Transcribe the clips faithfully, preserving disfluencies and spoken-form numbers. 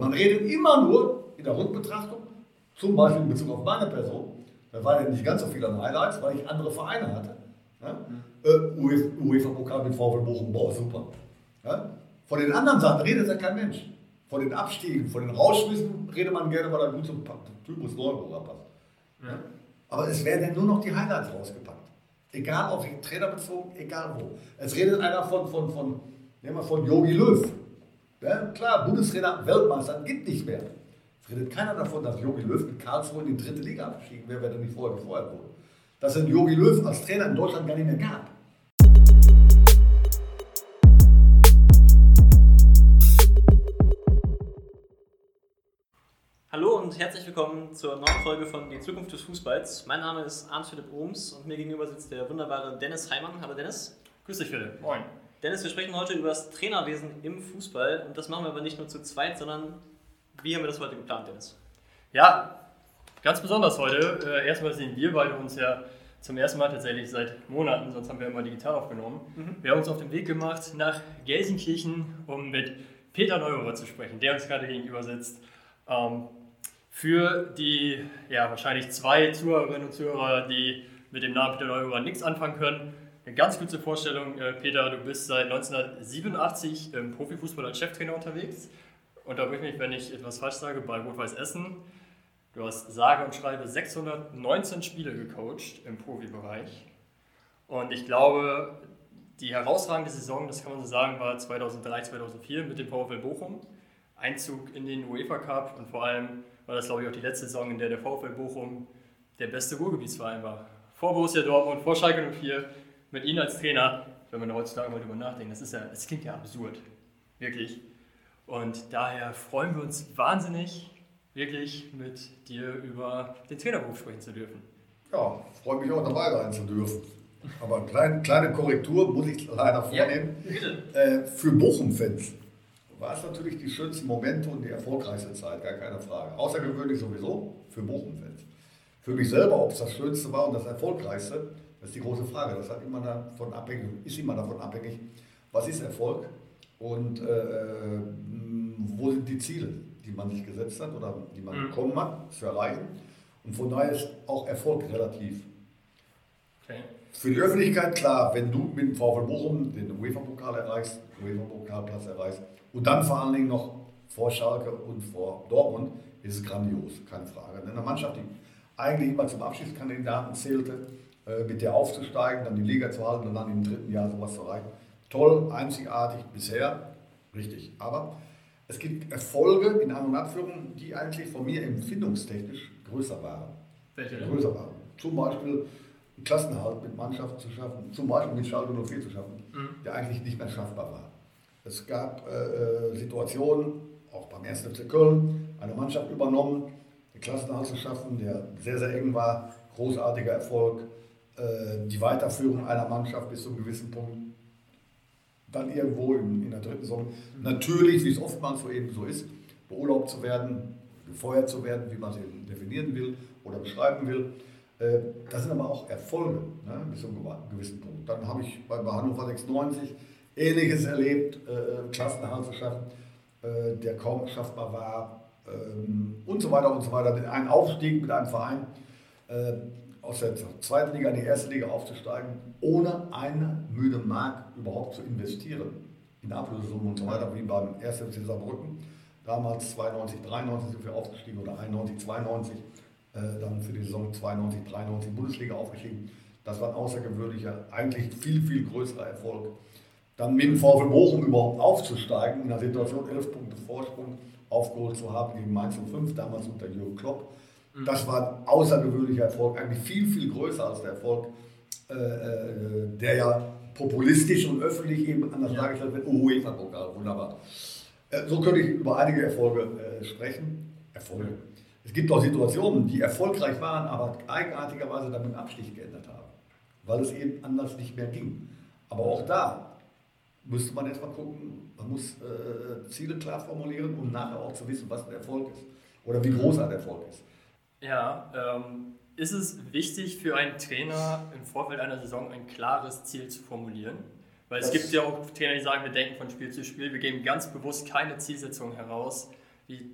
Man redet immer nur in der Rundbetrachtung, zum Beispiel in Bezug auf meine Person, da waren ja nicht ganz so viele Highlights, weil ich andere Vereine hatte. Ja? Mhm. Uh, UEFA-Pokal mit VfL Bochum, boah, super. Ja? Von den anderen Sachen redet ja kein Mensch. Von den Abstiegen, von den Rausschmissen redet man gerne, weil er gut zum Typus Neuburger passt. Ja? Aber es werden ja nur noch die Highlights rausgepackt. Egal auf den Trainer bezogen, egal wo. Es redet einer von, von, von, von, von Jogi Löw. Ja, klar, Bundestrainer, Weltmeister, gibt nicht mehr. Es redet keiner davon, dass Jogi Löw mit Karlsruhe in die dritte Liga abgestiegen wäre, wenn er nicht vorher gefeuert wurde. Dass es Jogi Löw als Trainer in Deutschland gar nicht mehr gab. Hallo und herzlich willkommen zur neuen Folge von Die Zukunft des Fußballs. Mein Name ist Arndt-Philipp Ohms und mir gegenüber sitzt der wunderbare Dennis Heimann. Hallo Dennis. Grüß dich, Philipp. Moin. Dennis, wir sprechen heute über das Trainerwesen im Fußball und das machen wir aber nicht nur zu zweit, sondern wie haben wir das heute geplant, Dennis? Ja, ganz besonders heute. Äh, erstmal sehen wir beide uns ja zum ersten Mal tatsächlich seit Monaten, sonst haben wir immer digital aufgenommen. Mhm. Wir haben uns auf den Weg gemacht nach Gelsenkirchen, um mit Peter Neuhofer zu sprechen, der uns gerade gegenüber sitzt. Ähm, für die ja, wahrscheinlich zwei Zuhörerinnen und Zuhörer, die mit dem Namen Peter Neuhofer nichts anfangen können, eine ganz kurze Vorstellung, Peter, du bist seit neunzehnhundertsiebenundachtzig im Profifußball als Cheftrainer unterwegs. Unterbrich mich, wenn ich etwas falsch sage, bei Rot-Weiß Essen. Du hast sage und schreibe sechshundertneunzehn Spiele gecoacht im Profibereich. Und ich glaube, die herausragende Saison, das kann man so sagen, war zweitausenddrei, zweitausendvier mit dem VfL Bochum. Einzug in den UEFA Cup und vor allem war das, glaube ich, auch die letzte Saison, in der der VfL Bochum der beste Ruhrgebietsverein war. Vor Borussia Dortmund, vor Schalke null vier. Mit Ihnen als Trainer, wenn man heutzutage mal drüber nachdenkt, das, ist ja, das klingt ja absurd, wirklich. Und daher freuen wir uns wahnsinnig, wirklich mit dir über den Trainerberuf sprechen zu dürfen. Ja, freue mich auch dabei sein zu dürfen. Aber klein, kleine Korrektur muss ich leider vornehmen. Ja, äh, für Bochum-Fans war es natürlich die schönsten Momente und die erfolgreichste Zeit, gar keine Frage. Außergewöhnlich sowieso für Bochum-Fans. Für mich selber, ob es das Schönste war und das Erfolgreichste, das ist die große Frage. Das hat immer davon abhängig, ist immer davon abhängig, was ist Erfolg und äh, wo sind die Ziele, die man sich gesetzt hat oder die man mhm. bekommen hat, zu erreichen. Und von daher ist auch Erfolg relativ. Okay. Für die Öffentlichkeit klar, wenn du mit dem VfL Bochum den UEFA-Pokal erreichst, den UEFA-Pokalplatz erreichst und dann vor allen Dingen noch vor Schalke und vor Dortmund, ist es grandios, keine Frage. Denn eine Mannschaft, die eigentlich immer zum Abschiedskandidaten zählte, mit der aufzusteigen, dann die Liga zu halten und dann im dritten Jahr sowas zu erreichen. Toll, einzigartig bisher, richtig. Aber es gibt Erfolge in An- und Abführungen, die eigentlich von mir empfindungstechnisch größer waren. Welche? Größer waren. Zum Beispiel einen Klassenerhalt mit Mannschaften zu schaffen, zum Beispiel mit Schalke null vier zu schaffen, mhm. der eigentlich nicht mehr schaffbar war. Es gab äh, Situationen, auch beim ersten F C Köln, eine Mannschaft übernommen, einen Klassenerhalt zu schaffen, der sehr, sehr eng war, großartiger Erfolg. Die Weiterführung einer Mannschaft bis zu einem gewissen Punkt, dann irgendwo in, in der dritten Saison, natürlich, wie es oftmals so eben so ist, beurlaubt zu werden, gefeuert zu werden, wie man es eben definieren will oder beschreiben will. Das sind aber auch Erfolge, ne, bis zu einem gewissen Punkt. Dann habe ich bei Hannover sechsundneunzig Ähnliches erlebt, Klassenerhalt zu schaffen, der kaum schaffbar war und so weiter und so weiter. Ein Aufstieg mit einem Verein aus der zweiten Liga in die erste Liga aufzusteigen, ohne eine müde Mark überhaupt zu investieren. In Ablösesummen und so weiter, wie beim ersten F C Saarbrücken. Damals zweiundneunzig, dreiundneunzig sind wir aufgestiegen oder einundneunzig, zweiundneunzig. Äh, dann für die Saison zweiundneunzig, dreiundneunzig Bundesliga aufgestiegen. Das war ein außergewöhnlicher, eigentlich viel, viel größerer Erfolg. Dann mit dem VfL Bochum überhaupt aufzusteigen, in der Situation elf Punkte Vorsprung aufgeholt zu haben gegen Mainz null fünf, damals unter Jürgen Klopp. Das war ein außergewöhnlicher Erfolg, eigentlich viel, viel größer als der Erfolg, äh, der ja populistisch und öffentlich eben anders ja. dargestellt wird. Oh, UEFA-Pokal, wunderbar. Äh, so könnte ich über einige Erfolge äh, sprechen. Erfolge. Es gibt auch Situationen, die erfolgreich waren, aber eigenartigerweise damit Abstieg geändert haben, weil es eben anders nicht mehr ging. Aber auch da müsste man jetzt mal gucken, man muss äh, Ziele klar formulieren, um nachher auch zu wissen, was ein Erfolg ist oder wie groß ein Erfolg ist. Ja, ähm, ist es wichtig für einen Trainer im Vorfeld einer Saison ein klares Ziel zu formulieren? Weil das es gibt ja auch Trainer, die sagen, wir denken von Spiel zu Spiel, wir geben ganz bewusst keine Zielsetzung heraus, Wie,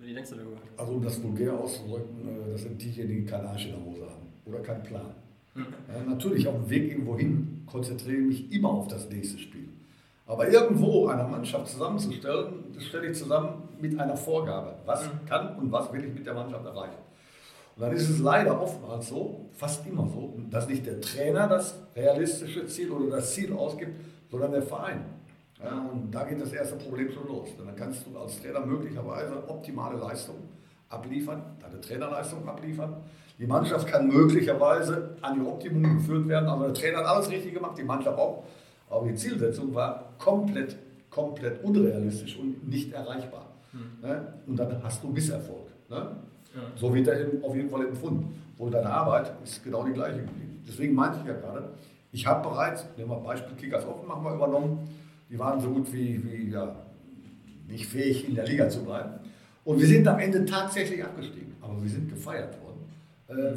wie denkst du darüber? Also um das vulgär auszudrücken, das sind diejenigen, die keinen Arsch in der Hose haben oder keinen Plan. Hm. Ja, natürlich, auf dem Weg irgendwo hin konzentriere ich mich immer auf das nächste Spiel. Aber irgendwo eine Mannschaft zusammenzustellen, das stelle ich zusammen mit einer Vorgabe. Was hm. kann und was will ich mit der Mannschaft erreichen? Und dann ist es leider oftmals so, fast immer so, dass nicht der Trainer das realistische Ziel oder das Ziel ausgibt, sondern der Verein. Ja, und da geht das erste Problem schon los. Denn dann kannst du als Trainer möglicherweise optimale Leistungen abliefern, deine Trainerleistung abliefern. Die Mannschaft kann möglicherweise an ihr Optimum geführt werden, aber der Trainer hat alles richtig gemacht, die Mannschaft auch. Aber die Zielsetzung war komplett, komplett unrealistisch und nicht erreichbar. Hm. Ne? Und dann hast du Misserfolg. Ne? Ja. So wird er auf jeden Fall empfunden. Und deine Arbeit ist genau die gleiche geblieben. Deswegen meinte ich ja gerade, ich habe bereits, nehmen wir Beispiel Kickers Offenbach mal übernommen, die waren so gut wie, wie ja, nicht fähig, in der Liga zu bleiben. Und wir sind am Ende tatsächlich abgestiegen. Aber wir sind gefeiert worden,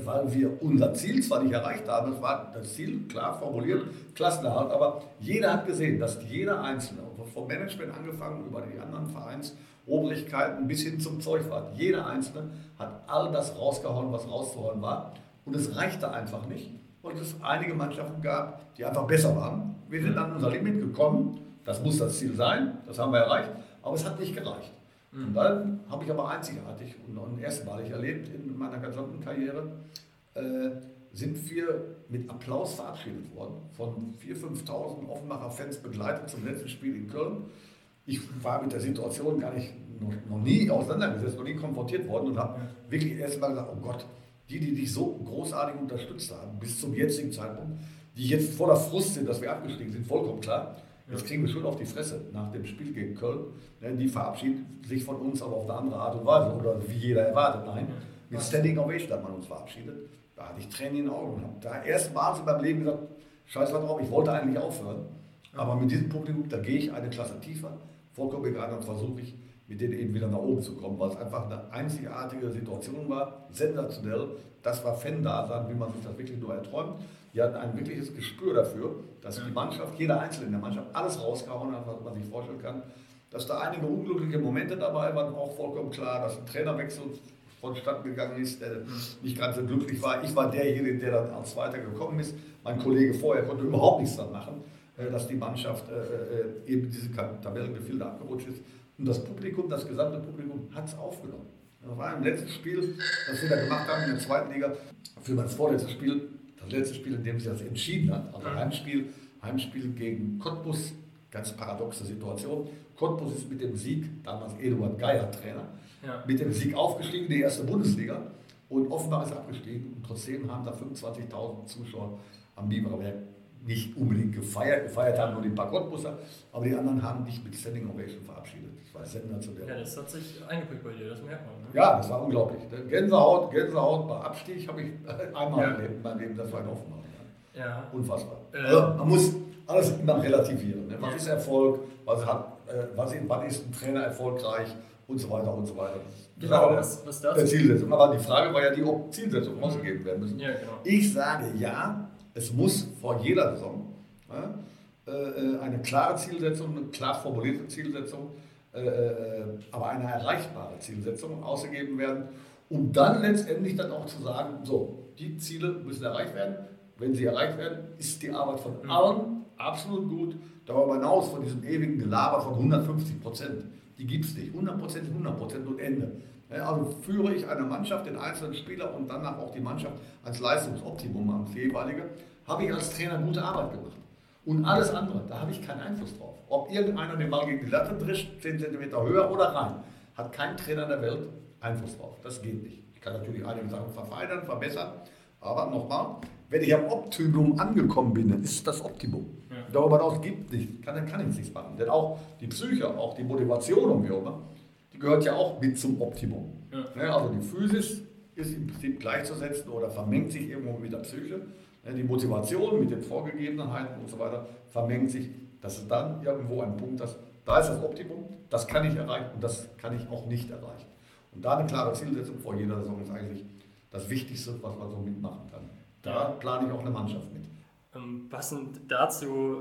äh, weil wir unser Ziel zwar nicht erreicht haben, das war das Ziel, klar formuliert, Klassenerhalt, aber jeder hat gesehen, dass jeder Einzelne, vom Management angefangen über die anderen Vereinsoberlichkeiten bis hin zum Zeugwart, jeder Einzelne hat all das rausgehauen, was rauszuhauen war. Und es reichte einfach nicht. Und es einige Mannschaften gab, die einfach besser waren. Wir sind an unser Limit gekommen. Das muss das Ziel sein, das haben wir erreicht, aber es hat nicht gereicht. Mhm. Und dann habe ich aber einzigartig und erstmalig erlebt in meiner gesamten Karriere, äh, sind wir mit Applaus verabschiedet worden, von viertausend, fünftausend Offenbacher Fans begleitet zum letzten Spiel in Köln. Ich war mit der Situation gar nicht, noch, noch nie auseinandergesetzt, noch nie konfrontiert worden und habe wirklich erstmal gesagt, oh Gott, die, die dich so großartig unterstützt haben, bis zum jetzigen Zeitpunkt, die jetzt voller Frust sind, dass wir abgestiegen sind, vollkommen klar, jetzt kriegen wir schon auf die Fresse nach dem Spiel gegen Köln. Denn die verabschieden sich von uns aber auf eine andere Art und Weise oder wie jeder erwartet. Nein, mit Standing Ovation hat man uns verabschiedet. Da hatte ich Tränen in den Augen und habe da erstmals in meinem Leben gesagt, scheiß mal drauf, ich wollte eigentlich aufhören. Aber mit diesem Publikum, da gehe ich eine Klasse tiefer, vollkommen egal, dann versuche ich, mit denen eben wieder nach oben zu kommen, weil es einfach eine einzigartige Situation war, sensationell. Das war Fan-Dasein, wie man sich das wirklich nur erträumt. Die hatten ein wirkliches Gespür dafür, dass die Mannschaft, jeder Einzelne in der Mannschaft, alles rausgehauen hat, was man sich vorstellen kann. Dass da einige unglückliche Momente dabei waren, auch vollkommen klar, dass ein Trainerwechsel vonstatten gegangen ist, der nicht ganz so glücklich war. Ich war derjenige, der dann als Zweiter gekommen ist. Mein Kollege vorher konnte überhaupt nichts dran machen, dass die Mannschaft eben diese Tabellengefilde abgerutscht ist. Und das Publikum, das gesamte Publikum hat es aufgenommen. Das war im letzten Spiel, das wir da gemacht haben in der zweiten Liga, für mein vorletztes Spiel, das letzte Spiel, in dem sie das entschieden hat, also Heimspiel, Heimspiel gegen Cottbus, ganz paradoxe Situation. Cottbus ist mit dem Sieg, damals Eduard Geier Trainer, ja. mit dem Sieg aufgestiegen in die erste Bundesliga und Offenbach ist abgestiegen und trotzdem haben da fünfundzwanzigtausend Zuschauer am Biberer Berg nicht unbedingt gefeiert, gefeiert haben nur die paar Cottbusser, aber die anderen haben dich mit Standing Ovation verabschiedet. Das war sensationell. Ja, das hat sich eingeprägt bei dir, das merkt man. Ne? Ja, das war unglaublich. Gänsehaut, Gänsehaut bei Abstieg habe ich einmal ja. erlebt in meinem Leben, das war ein Offenbach. Ja. Ja. Unfassbar. Äh, also man muss alles immer relativieren. Ne? Was ja. ist Erfolg, was hat, äh, was ist, wann ist ein Trainer erfolgreich und so weiter und so weiter. Genau, ja, was, was dazu? Der Zielsetzung. Aber die Frage war ja, die, ob Zielsetzungen mhm. ausgegeben werden müssen. Ja, genau. Ich sage ja, es muss vor jeder Saison äh, eine klare Zielsetzung, eine klar formulierte Zielsetzung, äh, aber eine erreichbare Zielsetzung ausgegeben werden, um dann letztendlich dann auch zu sagen, so, die Ziele müssen erreicht werden. Wenn sie erreicht werden, ist die Arbeit von mhm. allen absolut gut. Darüber hinaus von diesem ewigen Gelaber von hundertfünfzig Prozent, die gibt es nicht. hundert Prozent, hundert Prozent und Ende. Also führe ich eine Mannschaft, den einzelnen Spieler und danach auch die Mannschaft ans Leistungsoptimum, ans jeweilige, habe ich als Trainer gute Arbeit gemacht. Und alles andere, da habe ich keinen Einfluss drauf. Ob irgendeiner den Ball gegen die Latte drischt, zehn Zentimeter höher oder rein, hat kein Trainer der Welt Einfluss drauf. Das geht nicht. Ich kann natürlich einige Sachen verfeinern, verbessern, aber nochmal, wenn ich am Optimum angekommen bin, dann ist das Optimum. Ja. Darüber hinaus gibt es nichts, dann kann ich nichts machen. Denn auch die Psyche, auch die Motivation und wie auch immer, die gehört ja auch mit zum Optimum. Ja. Also die Physis ist im Prinzip gleichzusetzen oder vermengt sich irgendwo mit der Psyche. Die Motivation mit den Vorgegebenheiten und so weiter vermengt sich, dass es dann irgendwo ein Punkt ist, da ist das Optimum, das kann ich erreichen und das kann ich auch nicht erreichen. Und da eine klare Zielsetzung vor jeder Saison ist eigentlich das Wichtigste, was man so mitmachen kann. Da plane ich auch eine Mannschaft mit. Passend dazu,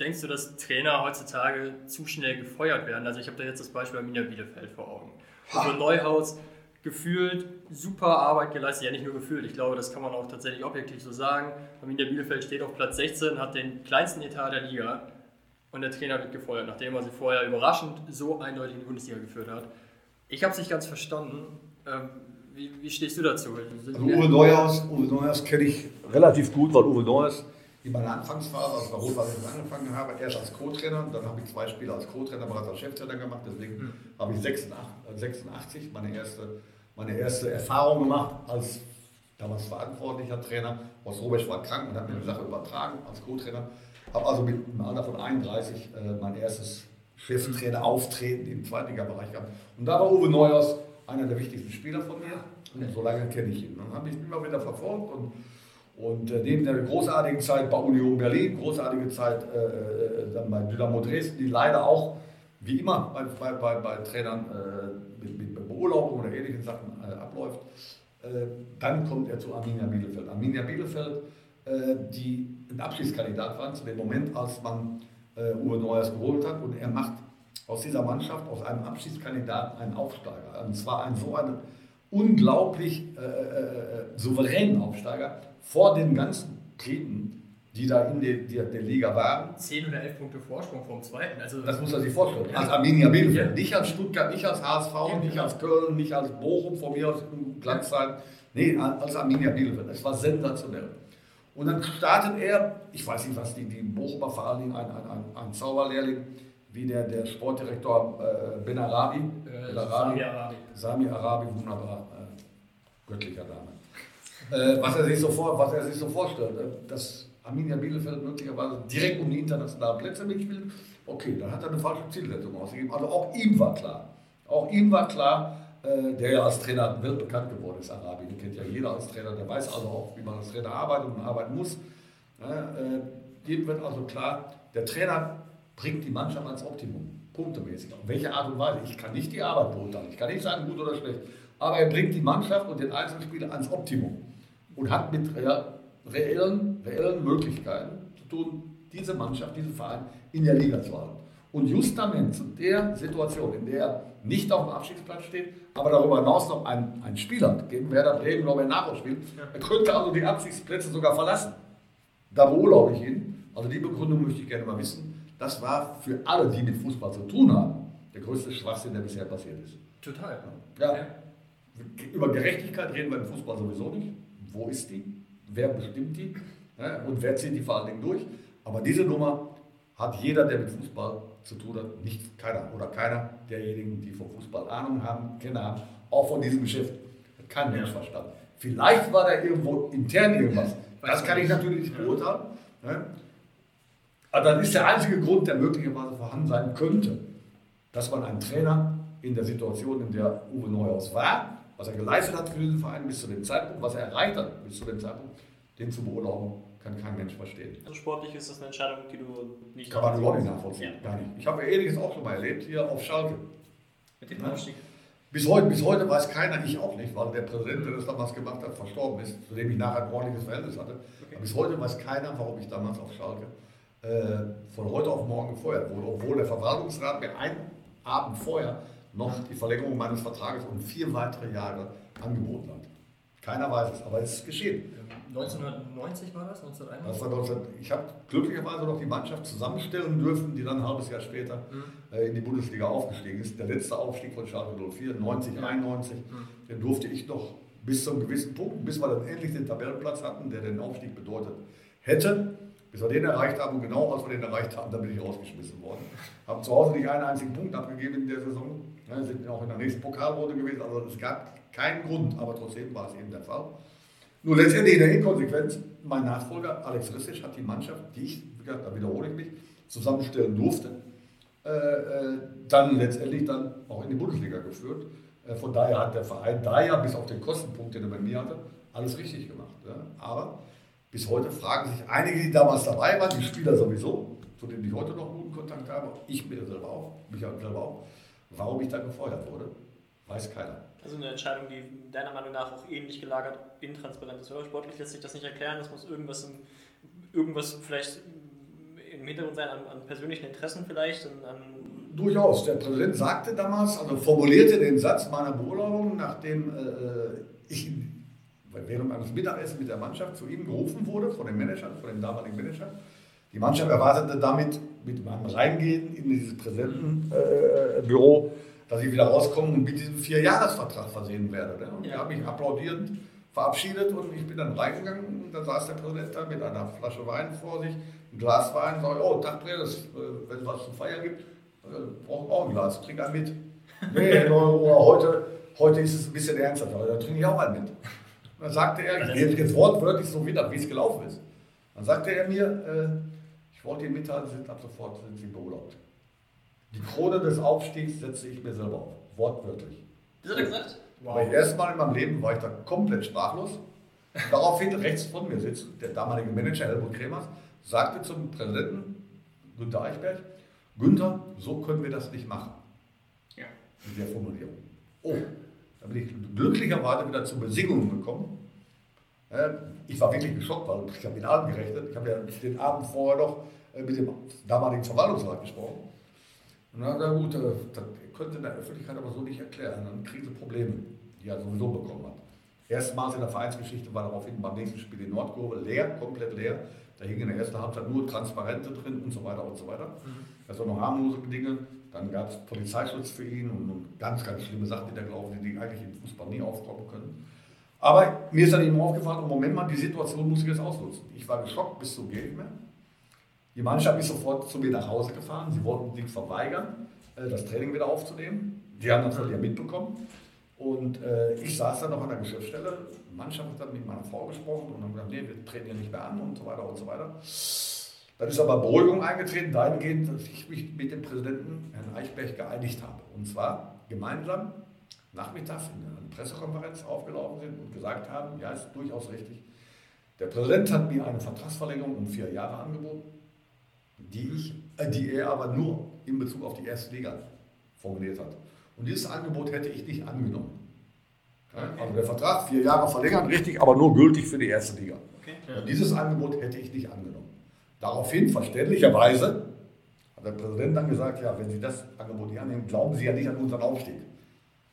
denkst du, dass Trainer heutzutage zu schnell gefeuert werden? Also ich habe da jetzt das Beispiel Arminia Bielefeld vor Augen. Uwe Neuhaus gefühlt super Arbeit geleistet, ja nicht nur gefühlt, ich glaube, das kann man auch tatsächlich objektiv so sagen. Arminia Bielefeld steht auf Platz sechzehn, hat den kleinsten Etat der Liga und der Trainer wird gefeuert, nachdem er sie vorher überraschend so eindeutig in die Bundesliga geführt hat. Ich habe es nicht ganz verstanden. Ähm, wie, wie stehst du dazu? Also Uwe Neuhaus, Uwe Neuhaus kenne ich relativ gut, weil Uwe Neuhaus in meiner Anfangsphase, also bei Rot-Weiß ich angefangen habe, erst als Co-Trainer, dann habe ich zwei Spiele als Co-Trainer, bereits als Cheftrainer gemacht, deswegen hm. habe ich sechsundachtzig meine erste, meine erste Erfahrung gemacht als damals verantwortlicher Trainer. Horst Robesch war krank und hat mir die Sache übertragen als Co-Trainer. Habe also mit einem Alter von einunddreißig äh, mein erstes Cheftrainer-Auftreten im Zweitliga-Bereich gehabt. Und da war Uwe Neuhaus einer der wichtigsten Spieler von mir und so lange kenne ich ihn. Dann habe ich ihn immer wieder verfolgt und Und neben der großartigen Zeit bei Union Berlin, großartige Zeit äh, dann bei Dynamo Dresden, die leider auch, wie immer bei, bei, bei Trainern äh, mit, mit Beurlaubung oder ähnlichen Sachen äh, abläuft, äh, dann kommt er zu Arminia Bielefeld. Arminia Bielefeld, äh, die ein Abschiedskandidat waren zu dem Moment, als man äh, Uwe Neuhaus geholt hat. Und er macht aus dieser Mannschaft, aus einem Abschiedskandidaten, einen Aufsteiger. Und zwar einen, so einen unglaublich äh, äh, souveränen Aufsteiger. Vor den ganzen Kleten, die da in der, der, der Liga waren. zehn oder elf Punkte Vorsprung vom Zweiten. Also das muss man sich vorstellen. Als Arminia Bielefeld. Ja. Nicht als Stuttgart, nicht als H S V, ja, nicht als Köln, nicht als Bochum, von mir aus Glanz sein. Nee, als Arminia Bielefeld. Das war sensationell. Und dann startet er, ich weiß nicht was, die, die Bochumer, vor allen Dingen ein, ein, ein, ein Zauberlehrling, wie der, der Sportdirektor äh, Ben Arabi. Äh, Arabi. Sami Arabi. Sami Arabi, wunderbar. Äh, göttlicher Name. Äh, was, er sich so vor, was er sich so vorstellt, äh, dass Arminia Bielefeld möglicherweise direkt um die internationalen Plätze mitspielt, okay, dann hat er eine falsche Zielsetzung ausgegeben. Also auch ihm war klar, auch ihm war klar, äh, der ja als Trainer weltbekannt geworden ist, Arabi, den kennt ja jeder als Trainer, der weiß also auch, wie man als Trainer arbeitet und arbeiten muss. Ne? Äh, jedem wird also klar, der Trainer bringt die Mannschaft ans Optimum, punktemäßig. Auf welche Art und Weise? Ich kann nicht die Arbeit beurteilen, ich kann nicht sagen, gut oder schlecht, aber er bringt die Mannschaft und den Einzelspieler ans Optimum. Und hat mit reellen, reellen Möglichkeiten zu tun, diese Mannschaft, diesen Verein in der Liga zu halten. Und justament zu der Situation, in der er nicht auf dem Abstiegsplatz steht, aber darüber hinaus noch ein, ein Spieler gegen Werder Bremen, glaube ich, Nachwuchs spielt, er könnte also die Abstiegsplätze sogar verlassen. Da beurlaube ich ihn. Also die Begründung möchte ich gerne mal wissen. Das war für alle, die mit Fußball zu tun haben, der größte Schwachsinn, der bisher passiert ist. Total. Ja. Ja. Über Gerechtigkeit reden wir im Fußball sowieso nicht. Wo ist die? Wer bestimmt die? Ja, und wer zieht die vor allen Dingen durch? Aber diese Nummer hat jeder, der mit Fußball zu tun hat, nicht keiner oder keiner derjenigen, die vom Fußball Ahnung haben, Kenner haben, auch von diesem Geschäft. Hat kein Mensch verstanden. Vielleicht war da irgendwo intern irgendwas. Das kann ich natürlich nicht beurteilen. Ja. Aber das ist der einzige Grund, der möglicherweise vorhanden sein könnte, dass man einen Trainer in der Situation, in der Uwe Neuhaus war, was er geleistet hat für diesen Verein bis zu dem Zeitpunkt, was er erreicht hat bis zu dem Zeitpunkt, den zu beurlauben, kann kein Mensch verstehen. Also sportlich ist das eine Entscheidung, die du nicht kann man überhaupt nicht nachvollziehen. Ja. Gar nicht. Ich habe ja Ähnliches auch schon mal erlebt hier auf Schalke. Mit dem Aufstieg. Ja. Bis heute, bis heute weiß keiner, ich auch nicht, weil der Präsident, der das damals gemacht hat, verstorben ist, zu dem ich nachher ein ordentliches Verhältnis hatte. Okay. Aber bis heute weiß keiner, warum ich damals auf Schalke äh, von heute auf morgen gefeuert wurde, obwohl der Verwaltungsrat mir einen Abend vorher noch die Verlängerung meines Vertrages um vier weitere Jahre angeboten hat. Keiner weiß es, aber es ist geschehen. neunzehnhundertneunzig war das? neunzehnhunderteinundneunzig? Das war neunzehn, ich habe glücklicherweise noch die Mannschaft zusammenstellen dürfen, die dann ein halbes Jahr später mhm. in die Bundesliga aufgestiegen ist. Der letzte Aufstieg von Schalke null vier, neunzig einundneunzig, mhm. den durfte ich noch bis zu einem gewissen Punkt, bis wir dann endlich den Tabellenplatz hatten, der den Aufstieg bedeutet hätte, bis wir den erreicht haben und genau als wir den erreicht haben, dann bin ich rausgeschmissen worden. Habe zu Hause nicht einen einzigen Punkt abgegeben in der Saison. Ja, sind auch in der nächsten Pokalrunde gewesen, also es gab keinen Grund, aber trotzdem war es eben der Fall. Nur letztendlich in der Inkonsequenz, mein Nachfolger Alex Rissic hat die Mannschaft, die ich, da wiederhole ich mich, zusammenstellen durfte, äh, dann letztendlich dann auch in die Bundesliga geführt. Äh, von daher hat der Verein da ja bis auf den Kostenpunkt, den er bei mir hatte, alles richtig gemacht. Ja. Aber bis heute fragen sich einige, die damals dabei waren, die Spieler sowieso, zu denen ich heute noch guten Kontakt habe, ich mir selber auch, mich selber auch, warum ich da gefeuert wurde, weiß keiner. Also eine Entscheidung, die deiner Meinung nach auch ähnlich gelagert intransparent ist. Oder? Sportlich lässt sich das nicht erklären, das muss irgendwas, im, irgendwas vielleicht im Hintergrund sein, an, an persönlichen Interessen vielleicht, an, an durchaus. Der Präsident sagte damals, also formulierte den Satz meiner Beurlaubung, nachdem äh, ich während eines Mittagessens mit der Mannschaft zu ihm gerufen wurde, von dem Manager, von dem damaligen Manager. Die Mannschaft erwartete damit, mit meinem Reingehen in dieses Präsidentenbüro, äh, dass ich wieder rauskomme und mit diesem Vierjahresvertrag versehen werde. Ne? Und ja. Die haben mich applaudierend verabschiedet und ich bin dann reingegangen und da saß der Präsident da mit einer Flasche Wein vor sich, ein Glas Wein, und sage ich, oh, Tag, wenn es was zu feiern gibt, braucht auch ein Glas, trink einen mit. Nee, heute, heute ist es ein bisschen ernster, aber da trinke ich auch einen mit. Und dann sagte er, ich nehme jetzt wortwörtlich so wieder, wie es gelaufen ist. Dann sagte er mir, äh, ich wollte Ihnen mitteilen, Sie sind ab sofort sind Sie beurlaubt. Die Krone des Aufstiegs setze ich mir selber auf, wortwörtlich. Das hat er gesagt? Wow. Weil erstmal in meinem Leben war ich da komplett sprachlos. Daraufhin rechts von mir sitzt der damalige Manager Helmut Kremers, sagte zum Präsidenten Günther Eichberg, Günther, so können wir das nicht machen. Ja. Mit der Formulierung. Oh, da bin ich glücklicherweise wieder zur Besingung gekommen. Ich war wirklich geschockt, weil ich habe den Abend gerechnet. Ich habe ja den Abend vorher noch mit dem damaligen Verwaltungsrat gesprochen. Und dann habe ich gesagt, gut, das können Sie in der Öffentlichkeit aber so nicht erklären. Dann kriegen Sie Probleme, die er sowieso bekommen hat. Erstmals in der Vereinsgeschichte war daraufhin beim nächsten Spiel die Nordkurve leer, komplett leer. Da hing in der ersten Halbzeit nur Transparente drin und so weiter und so weiter. Mhm. Das waren noch harmlose Dinge. Dann gab es Polizeischutz für ihn und ganz, ganz schlimme Sachen, die da glauben, die eigentlich im Fußball nie aufkommen können. Aber mir ist dann eben aufgefallen, im Moment mal, die Situation muss ich jetzt ausnutzen. Ich war geschockt bis zum Geld mehr. Die Mannschaft ist sofort zu mir nach Hause gefahren. Sie wollten sich verweigern, das Training wieder aufzunehmen. Die haben das halt ja mitbekommen. Und äh, ich saß dann noch an der Geschäftsstelle, die Mannschaft hat dann mit meiner Frau gesprochen und haben gesagt, nee, wir treten ja nicht mehr an und so weiter und so weiter. Dann ist aber Beruhigung eingetreten, dahingehend, dass ich mich mit dem Präsidenten, Herrn Eichberg, geeinigt habe. Und zwar gemeinsam nachmittags in einer Pressekonferenz aufgelaufen sind und gesagt haben, ja, ist durchaus richtig. Der Präsident hat mir eine Vertragsverlängerung um vier Jahre angeboten, die, ich, äh, die er aber nur in Bezug auf die erste Liga formuliert hat. Und dieses Angebot hätte ich nicht angenommen. Okay. Also der Vertrag, vier Jahre verlängern, richtig, aber nur gültig für die erste Liga. Okay. Ja. Und dieses Angebot hätte ich nicht angenommen. Daraufhin, verständlicherweise, hat der Präsident dann gesagt, ja, wenn Sie das Angebot nicht annehmen, glauben Sie ja nicht an unseren Aufstieg.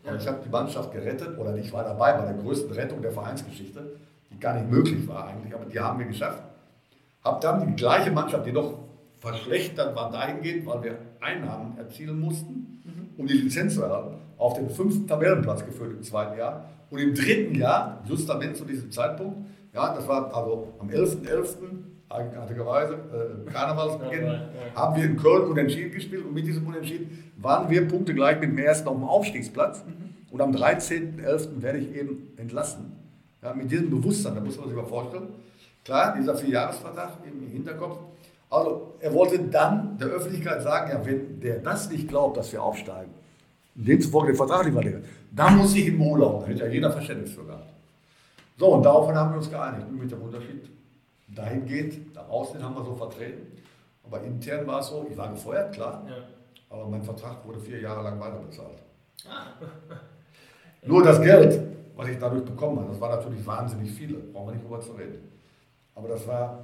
Ja. Und ich habe die Mannschaft gerettet, oder ich war dabei bei der größten Rettung der Vereinsgeschichte, die gar nicht möglich war eigentlich, aber die haben wir geschafft. Hab dann die gleiche Mannschaft, die noch verschlechtert war dahingehend, weil wir Einnahmen erzielen mussten, um die Lizenz zu erhalten, auf den fünften Tabellenplatz geführt im zweiten Jahr. Und im dritten Jahr, justament zu diesem Zeitpunkt, ja, das war also am elften elften, eigenartigerweise, äh, Karnevalsbeginn, ja, haben wir in Köln unentschieden gespielt und mit diesem Unentschieden waren wir punktegleich mit dem ersten auf dem Aufstiegsplatz. Mhm. Und am dreizehnten elften werde ich eben entlassen. Ja, mit diesem Bewusstsein, da muss man sich mal vorstellen. Klar, dieser Vierjahresvertrag im Hinterkopf. Also er wollte dann der Öffentlichkeit sagen, ja, wenn der das nicht glaubt, dass wir aufsteigen, demzufolge den Vertrag nicht verlängern, dann muss ich im Urlaub, da hätte ja jeder Verständnis für gehabt. So, und daraufhin haben wir uns geeinigt, mit dem Unterschied dahingehend, nach außen haben wir so vertreten, aber intern war es so, ich war gefeuert, klar, ja. Aber mein Vertrag wurde vier Jahre lang weiter bezahlt. Nur das Geld, was ich dadurch bekommen habe, das war natürlich wahnsinnig viel, brauchen wir nicht drüber zu reden. Aber das war...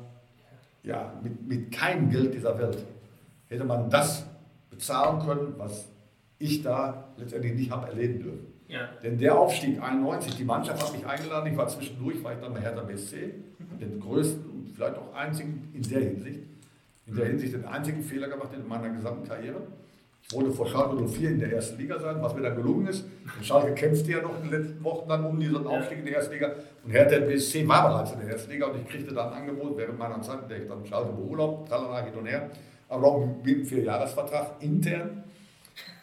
Ja, mit, mit keinem Geld dieser Welt hätte man das bezahlen können, was ich da letztendlich nicht habe erleben dürfen. Ja. Denn der Aufstieg einundneunzig, die Mannschaft hat mich eingeladen, ich war zwischendurch, war ich dann bei Hertha B S C, den größten und vielleicht auch einzigen in der Hinsicht, in der Hinsicht den einzigen Fehler gemacht in meiner gesamten Karriere. Ich wollte vor Schalke null vier in der ersten Liga sein, was mir dann gelungen ist. Und Schalke kämpfte ja noch in den letzten Wochen dann um diesen Aufstieg in die erste Liga. Und Hertha B S C war bereits in der ersten Liga und ich kriegte dann ein Angebot während meiner Zeit, in der ich dann Schalke beurlaubt, tralala, hin und her, aber auch mit einem Vierjahresvertrag intern.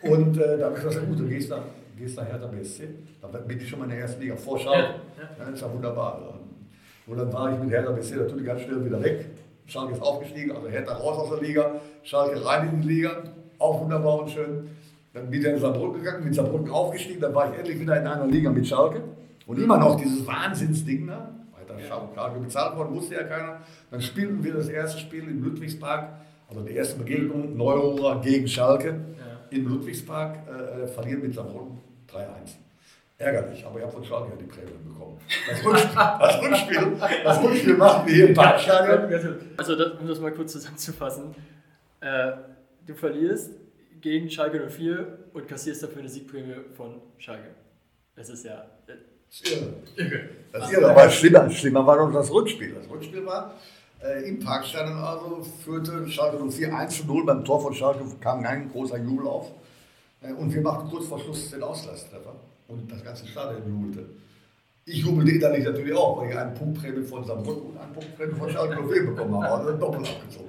Und äh, da habe ich gesagt, gut, du gehst nach, gehst nach Hertha B S C, dann bin ich schon mal in der ersten Liga vor Schalke. Ja, das ist ja wunderbar. Und dann war ich mit Hertha B S C natürlich ganz schnell wieder weg. Schalke ist aufgestiegen, also Hertha raus aus der Liga, Schalke rein in die Liga. Auch wunderbar und schön. Dann bin ich in Saarbrücken gegangen, mit Saarbrücken aufgestiegen, dann war ich endlich wieder in einer Liga mit Schalke. Und immer noch dieses Wahnsinnsding da, weiter Schalke, Schalke bezahlt worden, wusste ja keiner. Dann spielten wir das erste Spiel im Ludwigspark, also die erste Begegnung, Neuhofer gegen Schalke, ja. Im Ludwigspark, äh, verlieren mit Saarbrücken drei eins. Ärgerlich, aber ich habe von Schalke ja die Prämie bekommen. Das Rückspiel, das Rückspiel, das Rückspiel machen wir hier im Parkstadion. Also das, um das mal kurz zusammenzufassen, äh, du verlierst gegen Schalke null vier und kassierst dafür eine Siegprämie von Schalke. Das ist ja... Ja. Das ist aber schlimmer. Schlimmer war doch das Rückspiel. Das Rückspiel war äh, im Parkstadion, also führte Schalke null vier eins zu null. Beim Tor von Schalke kam kein großer Jubel auf. Äh, und wir machten kurz vor Schluss den Ausgleichstreffer. Und das ganze Stadion jubelte. Ich jubelte innerlich natürlich auch, weil ich einen Punktprämie von Saarbrücken und einen Punktprämie von Schalke null vier bekommen habe. Also doppelt abgezogen.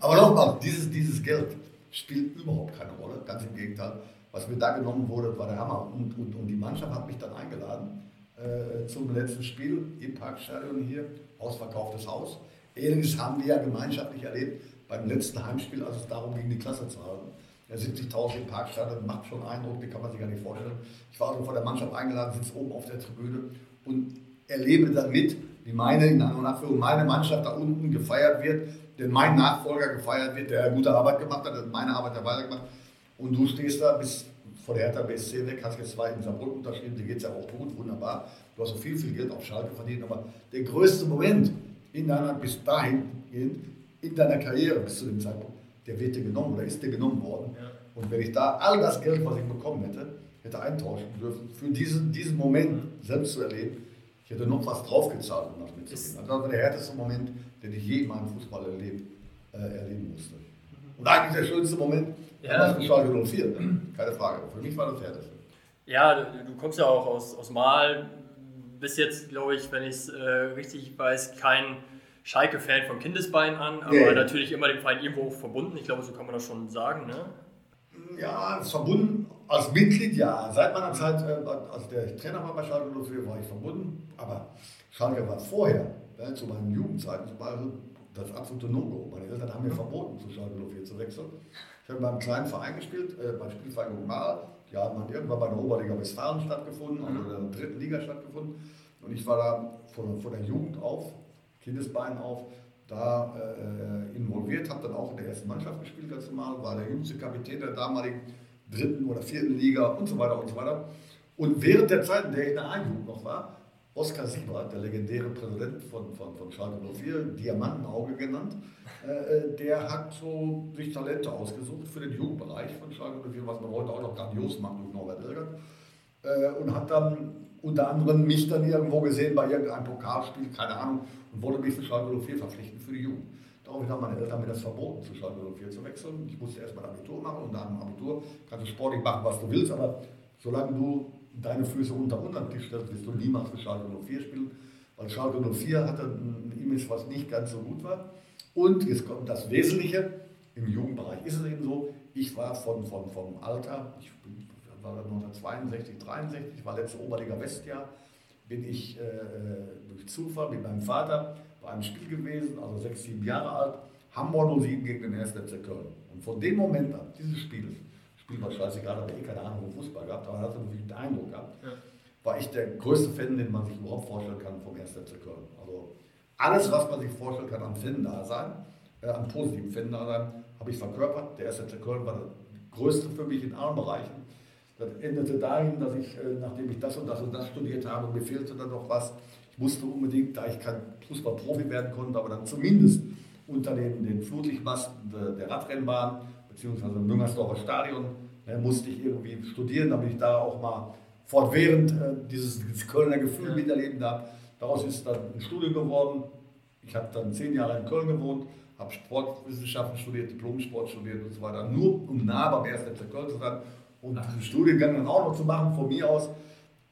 Aber nochmal, dieses, dieses Geld spielt überhaupt keine Rolle. Ganz im Gegenteil. Was mir da genommen wurde, war der Hammer. Und, und, und die Mannschaft hat mich dann eingeladen. Äh, zum letzten Spiel im Parkstadion hier, ausverkauftes Haus. Ähnliches haben wir ja gemeinschaftlich erlebt beim letzten Heimspiel, als es darum ging, die Klasse zu halten. Ja, siebzigtausend im Parkstadion macht schon Eindruck, den kann man sich gar nicht vorstellen. Ich war also von der Mannschaft eingeladen, sitze oben auf der Tribüne und erlebe dann mit, wie meine, in einer Nachführung, meine Mannschaft da unten gefeiert wird, denn mein Nachfolger gefeiert wird, der gute Arbeit gemacht hat, meine Arbeit dabei gemacht. Und du stehst da bis von der Hertha B S C weg, hast jetzt zwei in Saarbrücken unterschrieben, dir geht es ja auch gut, wunderbar. Du hast so viel, viel Geld auf Schalke verdient, aber der größte Moment in deiner, bis dahin, in deiner Karriere bis zu dem Zeitpunkt, der wird dir genommen oder ist dir genommen worden. Ja. Und wenn ich da all das Geld, was ich bekommen hätte, hätte eintauschen dürfen, für diesen, diesen Moment ja. selbst zu erleben, ich hätte noch was draufgezahlt, um das mitzugehen. Also das war der härteste Moment, den ich je in meinem Fußball erlebt, äh, erleben musste. Und eigentlich der schönste Moment, ja, das war Schalke null vier, keine Frage. Für mich war das fertig. Ja, du, du kommst ja auch aus, aus Marl, bis jetzt, glaube ich, wenn ich es äh, richtig weiß, kein Schalke-Fan vom Kindesbein an, aber nee. Natürlich immer dem Verein irgendwo verbunden. Ich glaube, so kann man das schon sagen, ne? Ja, verbunden als Mitglied, ja. Seit meiner Zeit, äh, als der Trainer war bei Schalke null vier, war ich verbunden. Aber Schalke war vorher, ja, zu meinen Jugendzeiten zum Beispiel, das absolute No-Go. Meine Eltern haben mir verboten, zu Schalke null vier zu wechseln. Ich habe beim kleinen Verein gespielt, äh, beim Spielverein Gugmal. Die haben dann irgendwann bei der Oberliga Westfalen stattgefunden, also in der dritten Liga stattgefunden. Und ich war da von, von der Jugend auf, Kindesbeinen auf, da äh, involviert, habe dann auch in der ersten Mannschaft gespielt, ganz normal, war der jüngste Kapitän der damaligen dritten oder vierten Liga und so weiter und so weiter. Und während der Zeit, in der ich in der A-Jugend noch war, Oskar Siebert, der legendäre Präsident von, von, von Schalke null vier, Diamantenauge genannt, äh, der hat so sich Talente ausgesucht für den Jugendbereich von Schalke null vier, was man heute auch noch grandios macht mit Norbert Elgert. Äh, und hat dann unter anderem mich dann irgendwo gesehen bei irgendeinem Pokalspiel, keine Ahnung, und wollte mich für Schalke null vier verpflichten für die Jugend. Daraufhin haben meine Eltern mir das verboten, zu Schalke null vier zu wechseln. Ich musste erstmal ein Abitur machen und nach dem Abitur kannst du sportlich machen, was du willst, aber solange du deine Füße unter unterm Tisch stellst, wirst du niemals für Schalke null vier spielen, weil Schalke null vier hatte ein Image, was nicht ganz so gut war. Und jetzt kommt das Wesentliche, im Jugendbereich ist es eben so, ich war von, von, vom Alter, ich bin, war neunzehnhundertzweiundsechzig, dreiundsechzig, war letztes Oberliga Westjahr, bin ich äh, durch Zufall mit meinem Vater bei einem Spiel gewesen, also sechs, sieben Jahre alt, Hamburg null sieben gegen den ersten F C Köln. Und von dem Moment an, dieses Spiel, Spiel war scheißegal, aber eh keine Ahnung vom Fußball gehabt, aber hat natürlich den Eindruck gehabt, ja. war ich der größte Fan, den man sich überhaupt vorstellen kann vom ersten F C Köln. Also alles, was man sich vorstellen kann am Fan-Dasein, äh, am positiven Fan-Dasein, habe ich verkörpert. Der erste F C Köln war der größte für mich in allen Bereichen. Das endete dahin, dass ich, äh, nachdem ich das und das und das studiert habe, mir fehlte dann noch was. Ich musste unbedingt, da ich kein Fußballprofi werden konnte, aber dann zumindest unter den, den Flutlichtmasten der, der Radrennbahn beziehungsweise im Müngersdorfer Stadion, da musste ich irgendwie studieren, damit ich da auch mal fortwährend äh, dieses, dieses Kölner Gefühl miterleben darf. Daraus ist dann ein Studium geworden. Ich habe dann zehn Jahre in Köln gewohnt, habe Sportwissenschaften studiert, Diplomsport studiert und so weiter, nur um nah beim ersten F C Köln zu sein und diesen Studiengang dann auch noch zu machen, von mir aus.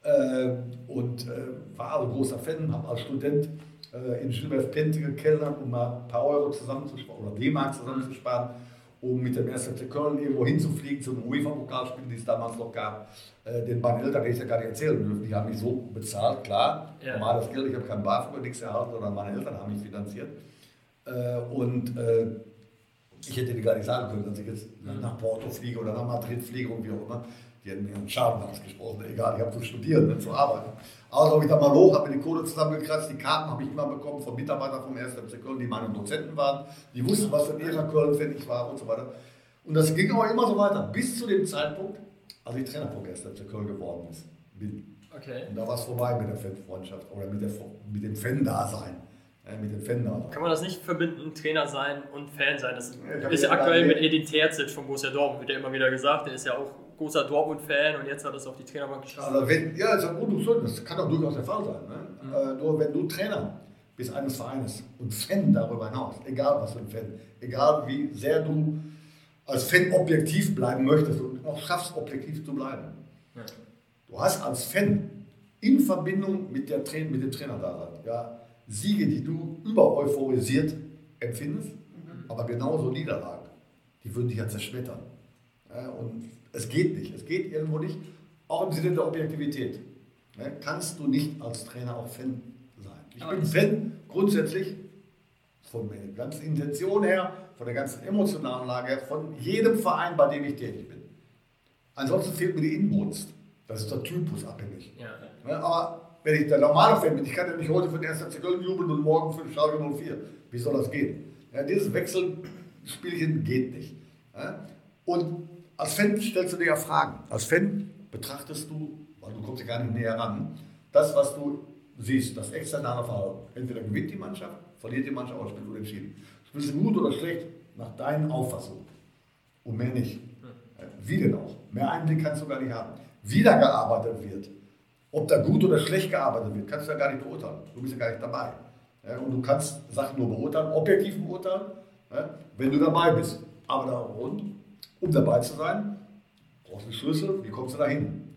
Äh, und äh, war also großer Fan, habe als Student äh, in Schilberg-Pente gekellnert, um mal ein paar Euro zusammenzusparen oder D-Mark zusammenzusparen, um mit dem ersten F C Köln irgendwo hinzufliegen zum UEFA-Pokalspiel, die es damals noch gab. Äh, den meinen Eltern hätte ich ja gar nicht erzählen dürfen. Die haben mich so bezahlt, klar. Ja. Normal das Geld, ich habe kein BAföG, nichts erhalten, sondern meine Eltern haben mich finanziert. Äh, und äh, ich hätte dir gar nicht sagen können, dass ich jetzt mhm. nach Porto fliege oder nach Madrid fliege und wie auch immer. Die hätten mir einen Schaden ausgesprochen, egal, ich habe zu studieren, nicht zu arbeiten. Also habe ich da mal hoch, habe mir die Kohle zusammengekratzt, die Karten habe ich immer bekommen von Mitarbeitern vom ersten F C Köln, die meine Dozenten waren, die wussten, was für ein Lehrer Köln ich war und so weiter. Und das ging aber immer so weiter, bis zu dem Zeitpunkt, als ich Trainer vom ersten F C Köln geworden bin. Okay. Und da war es vorbei mit der Fanfreundschaft oder mit, der, mit dem Fan-Dasein. mit dem Fan-Namen. Kann man das nicht verbinden, Trainer sein und Fan sein? Das ist ja aktuell mit Edin Terzic von Borussia Dortmund, wird ja immer wieder gesagt. Der ist ja auch großer Dortmund-Fan und jetzt hat das auf die Trainerbank geschlagen. Also wenn, ja, das, das kann doch durchaus der Fall sein. Ne? Mhm. Äh, nur wenn du Trainer bist eines Vereines und Fan darüber hinaus, egal was für ein Fan, egal wie sehr du als Fan objektiv bleiben möchtest und auch schaffst, objektiv zu bleiben. Ja. Du hast als Fan in Verbindung mit, der Tra- mit dem Trainer da sein. Ja, Siege, die du über euphorisiert empfindest, mhm. aber genauso Niederlagen, die würden dich ja zerschmettern. Ja, und es geht nicht, es geht irgendwo nicht, auch im Sinne der Objektivität. Ja, kannst du nicht als Trainer auch Fan sein. Ich aber bin Fan grundsätzlich von der ganzen Intention her, von der ganzen emotionalen Lage her, von jedem Verein, bei dem ich tätig bin. Ansonsten fehlt mir die Inbrunst. Das ist der Typus abhängig. Ja, ja. Ja, aber wenn ich der normale Fan bin, ich kann ja nicht heute für den ersten F C Köln jubeln und morgen für den Schalke null vier. Wie soll das gehen? Ja, dieses Wechselspielchen geht nicht. Ja? Und als Fan stellst du dir ja Fragen. Als Fan betrachtest du, weil du kommst ja gar nicht näher ran, das, was du siehst, das externe Verhalten. Entweder gewinnt die Mannschaft, verliert die Mannschaft oder spielt unentschieden. Spielst du gut oder schlecht? Nach deinen Auffassungen. Und mehr nicht. Ja, wie denn auch? Mehr Einblick kannst du gar nicht haben. Wie da gearbeitet wird, ob da gut oder schlecht gearbeitet wird, kannst du ja gar nicht beurteilen. Du bist ja gar nicht dabei. Ja, und du kannst Sachen nur beurteilen, objektiv beurteilen, ja, wenn du dabei bist. Aber darum, um dabei zu sein, brauchst du einen Schlüssel, wie kommst du da hin?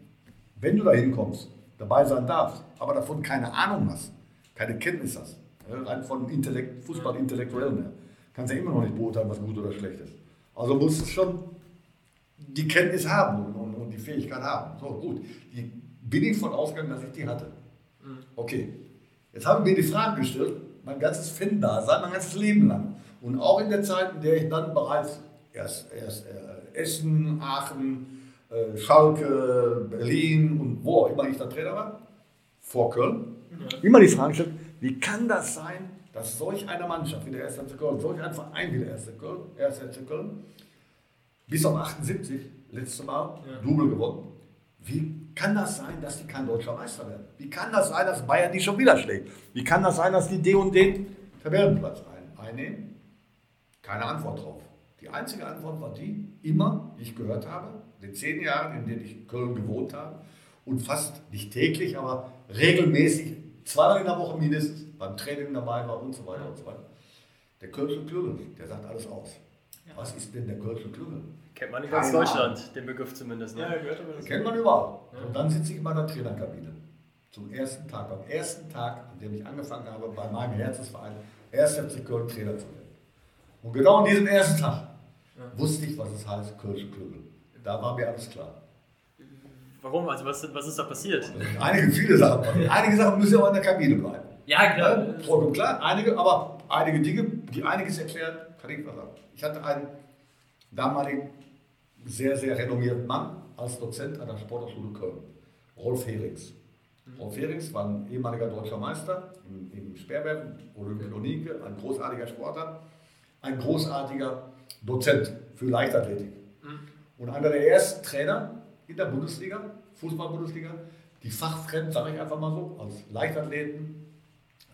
Wenn du da hinkommst, dabei sein darfst, aber davon keine Ahnung hast, keine Kenntnis hast, ja, rein von Intellekt, Fußball-Intellektuellen her, kannst du ja immer noch nicht beurteilen, was gut oder schlecht ist. Also musst du schon die Kenntnis haben und, und, und die Fähigkeit haben. So, gut. Die, bin ich von ausgegangen, dass ich die hatte. Okay, jetzt haben wir die Fragen gestellt, mein ganzes Fan-Dasein, mein ganzes Leben lang. Und auch in der Zeit, in der ich dann bereits erst, erst äh, Essen, Aachen, äh, Schalke, Berlin und wo immer ich dann Trainer war, vor Köln, mhm. immer die Fragen gestellt, wie kann das sein, dass solch eine Mannschaft wie der erste F C Köln, solch ein Verein wie der erste F C Köln, bis auf achtundsiebzig, letztes Mal, ja. Double gewonnen, wie kann das sein, dass die kein deutscher Meister werden? Wie kann das sein, dass Bayern die schon wieder schlägt? Wie kann das sein, dass die D und D Tabellenplatz ein, einnehmen? Keine Antwort drauf. Die einzige Antwort war die, immer, die ich gehört habe, in den zehn Jahren, in denen ich in Köln gewohnt habe und fast nicht täglich, aber regelmäßig, zweimal in der Woche mindestens, beim Training dabei war und so weiter und so weiter. Der Kölsche Klügel, der sagt alles aus. Ja. Was ist denn der Kölsche Klügel? Kennt man nicht aus Deutschland, den Begriff zumindest. Ne? Ja, gehört aber das kennt man überall. Ja. Und dann sitze ich in meiner Trainerkabine. Zum ersten Tag, am ersten Tag, an dem ich angefangen habe, bei meinem Herzensverein, erst F C Köln Trainer zu werden. Und genau an diesem ersten Tag ja. wusste ich, was es heißt, Kölsche Klügel. Da war mir alles klar. Warum? Also was, was ist da passiert? Einige, viele Sachen. Einige Sachen müssen ja auch in der Kabine bleiben. Ja, klar. Ja, vollkommen klar. Einige, aber einige Dinge, die einiges erklären, kann ich mal sagen. Ich hatte einen damaligen sehr, sehr renommierten Mann als Dozent an der Sporthochschule Köln, Rolf Herings. Mhm. Rolf Herings war ein ehemaliger deutscher Meister im, im Speerwerfen, Olympionike, ein großartiger Sportler, ein großartiger Dozent für Leichtathletik. Mhm. Und einer der ersten Trainer in der Bundesliga, Fußball-Bundesliga, die fachfremd, sage ich einfach mal so, als Leichtathleten,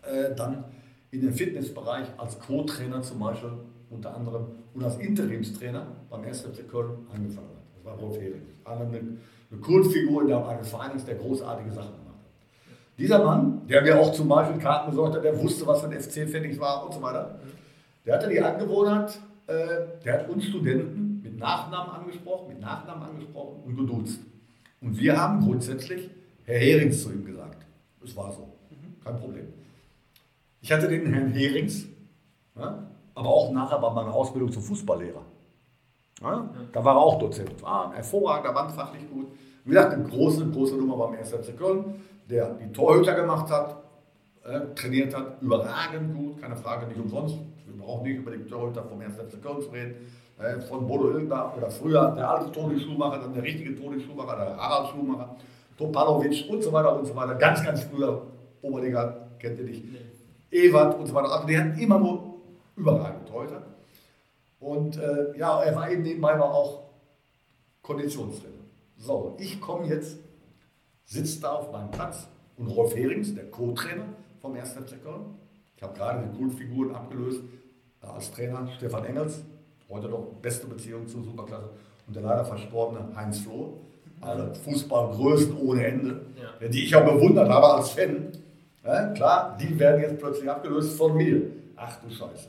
äh, dann in den Fitnessbereich als Co-Trainer zum Beispiel unter anderem und als Interimstrainer beim ersten F C Köln angefangen hat. Das war Rolf Herings. Eine, eine Kultfigur in der eines Vereins, der großartige Sachen gemacht hat. Dieser Mann, der mir auch zum Beispiel Karten besorgt hat, der wusste, was für ein F C-Pfennig war und so weiter, der hatte die Angewohnheit, äh, der hat uns Studenten mit Nachnamen angesprochen, mit Nachnamen angesprochen und geduzt. Und wir haben grundsätzlich Herr Herings zu ihm gesagt. Es war so. Kein Problem. Ich hatte den Herrn Herings, ja, aber auch nachher bei meiner Ausbildung zum Fußballlehrer. Ja? Da war er auch Dozent. War ein hervorragender Mann, fachlich gut. Wie gesagt, eine große, große Nummer beim ersten F C Köln, der die Torhüter gemacht hat, äh, trainiert hat, überragend gut, keine Frage, nicht umsonst. Wir brauchen nicht über den Torhüter vom ersten F C Köln zu reden. Äh, von Bodo Ilgner oder früher der alte Toni Schumacher, dann der richtige Toni Schumacher, der Harald Schumacher, Topalowitsch und so weiter und so weiter. Ganz, ganz früher, Oberliga, kennt ihr nicht, Ewert und so weiter. Also die hatten immer nur überragend heute. Und äh, ja, er war eben nebenbei war auch Konditionstrainer. So, ich komme jetzt, sitze da auf meinem Platz und Rolf Herings, der Co-Trainer vom ersten F C Köln, Ich habe gerade eine coole Figur abgelöst als Trainer, Stephan Engels, heute noch beste Beziehung zur Superklasse, und der leider verstorbene Heinz Flohe, also Fußballgrößen ohne Ende, ja, die ich auch bewundert habe als Fan. Ja, klar, die werden jetzt plötzlich abgelöst von mir. Ach du Scheiße.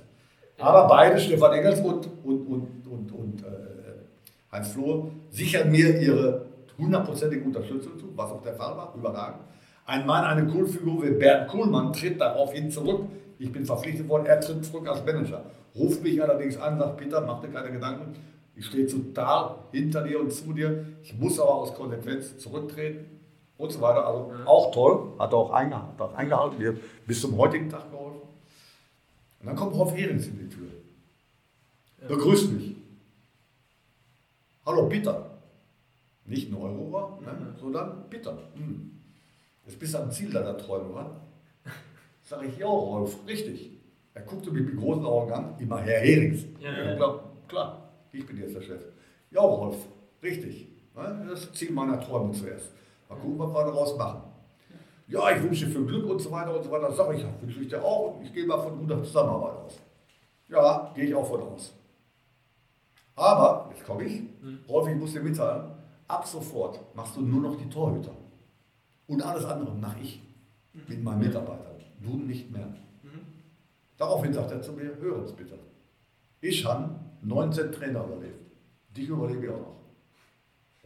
Aber beide, Stephan Engels und, und, und, und, und äh, Heinz Flohe, sichern mir ihre hundertprozentige Unterstützung zu, was auch der Fall war, überragend. Ein Mann, eine Kultfigur wie Bernd Kuhlmann tritt daraufhin zurück. Ich bin verpflichtet worden, er tritt zurück als Manager. Ruft mich allerdings an, sagt: Peter, mach dir keine Gedanken, ich stehe total hinter dir und zu dir, ich muss aber aus Konsequenz zurücktreten und so weiter. Also auch toll, hat er auch eingehalten, hat eingehalten, mir bis zum heutigen Tag geholfen. Und dann kommt Rolf Herings in die Tür, begrüßt mich. Hallo Peter, nicht ein Euro, ne, sondern Peter. Hm. Jetzt bist du am Ziel deiner Träume, oder? Sag ich, ja, Rolf, richtig. Er guckte mich mit großen Augen an, immer Herr Herings. Ja, ja, ich glaub, klar, ich bin jetzt der Chef. Ja, Rolf, richtig. Das Ziel meiner Träume zuerst. Mal gucken, was wir daraus machen. Ja, ich wünsche dir viel Glück und so weiter und so weiter. Sag ich, das wünsche ich dir auch. Ich gehe mal von guter Zusammenarbeit aus. Ja, gehe ich auch von aus. Aber, jetzt komme ich, Rolf, ich muss dir mitteilen, ab sofort machst du nur noch die Torhüter. Und alles andere mache ich mit meinen Mitarbeitern. Du nicht mehr. Mhm. Daraufhin sagt er zu mir, hör uns bitte. Ich habe neunzehn Trainer überlebt. Dich überlebe ich auch noch.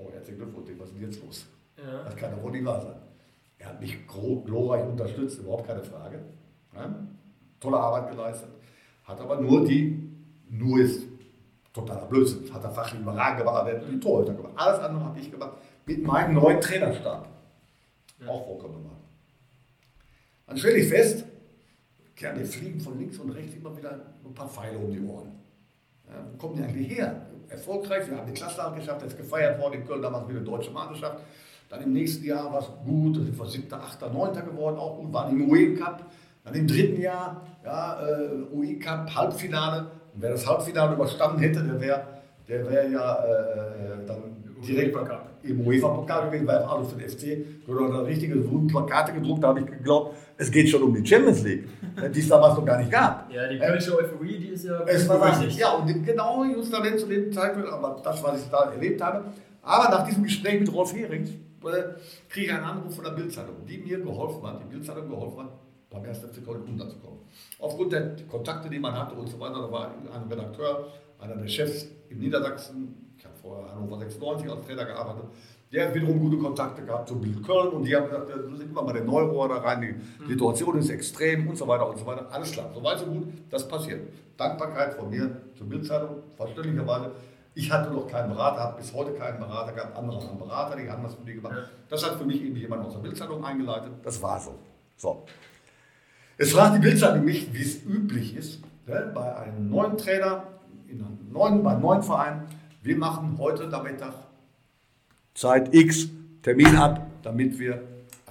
Oh, herzlichen Glückwunsch, was ist denn jetzt los? Ja. Das kann doch wohl nicht wahr sein. Er hat mich glorreich unterstützt, überhaupt keine Frage. Ja? Tolle Arbeit geleistet. Hat aber nur die, nur ist totaler Blödsinn. Hat er fachlich überragend gemacht, aber er hat die Torhüter gemacht. Alles andere habe ich gemacht mit meinem neuen Trainerstab. Ja. Auch vollkommen normal. Dann stelle ich fest, ja, die fliegen von links und rechts immer wieder ein paar Pfeile um die Ohren. Ja, wo kommen die eigentlich her? Erfolgreich, wir haben die Klassenfahrt geschafft, jetzt gefeiert worden in Köln, damals wieder deutsche Meisterschaft. Dann im nächsten Jahr war es gut, das sind wir siebter, achter, neunter geworden, auch gut, waren im U E Cup. Dann im dritten Jahr, ja, U E Cup, Halbfinale. Und wer das Halbfinale überstanden hätte, der wäre der wär ja äh, dann direkt im UEFA-Pokal gewesen, weil also für den F C wurde da richtige Plakate gedruckt, da habe ich geglaubt, es geht schon um die Champions League, die es damals noch gar nicht gab. Ja, die kölsche Euphorie, die ist ja... Es war was, ja, und genau, just da zu dem Zeitpunkt, aber das, was ich da erlebt habe. Aber nach diesem Gespräch mit Rolf Herings kriege ich einen Anruf von der BILD-Zeitung, die mir geholfen hat, die BILD-Zeitung geholfen hat, beim ersten F C Köln unterzukommen. Aufgrund der Kontakte, die man hatte und so weiter, da war ein Redakteur, einer der Chefs in Niedersachsen, ich habe vorher Hannover sechsundneunzig als Trainer gearbeitet, der hat wiederum gute Kontakte gehabt zu BILD Köln und die haben gesagt, da sind immer mal der Neurohr da rein, die mhm. Situation ist extrem und so weiter und so weiter. Alles klar, so weit so gut, das passiert. Dankbarkeit von mir zur BILD-Zeitung, verständlicherweise. Ich hatte noch keinen Berater, habe bis heute keinen Berater gehabt, andere haben Berater, die haben das für mich gemacht. Das hat für mich irgendwie jemand aus der BILD-Zeitung eingeleitet, das war so. So. Jetzt fragt die BILD-Zeitung mich, wie es üblich ist, ne, bei einem neuen Trainer, in einem neuen, bei einem neuen Verein, wir machen heute Nachmittag Zeit X Termin ab, damit wir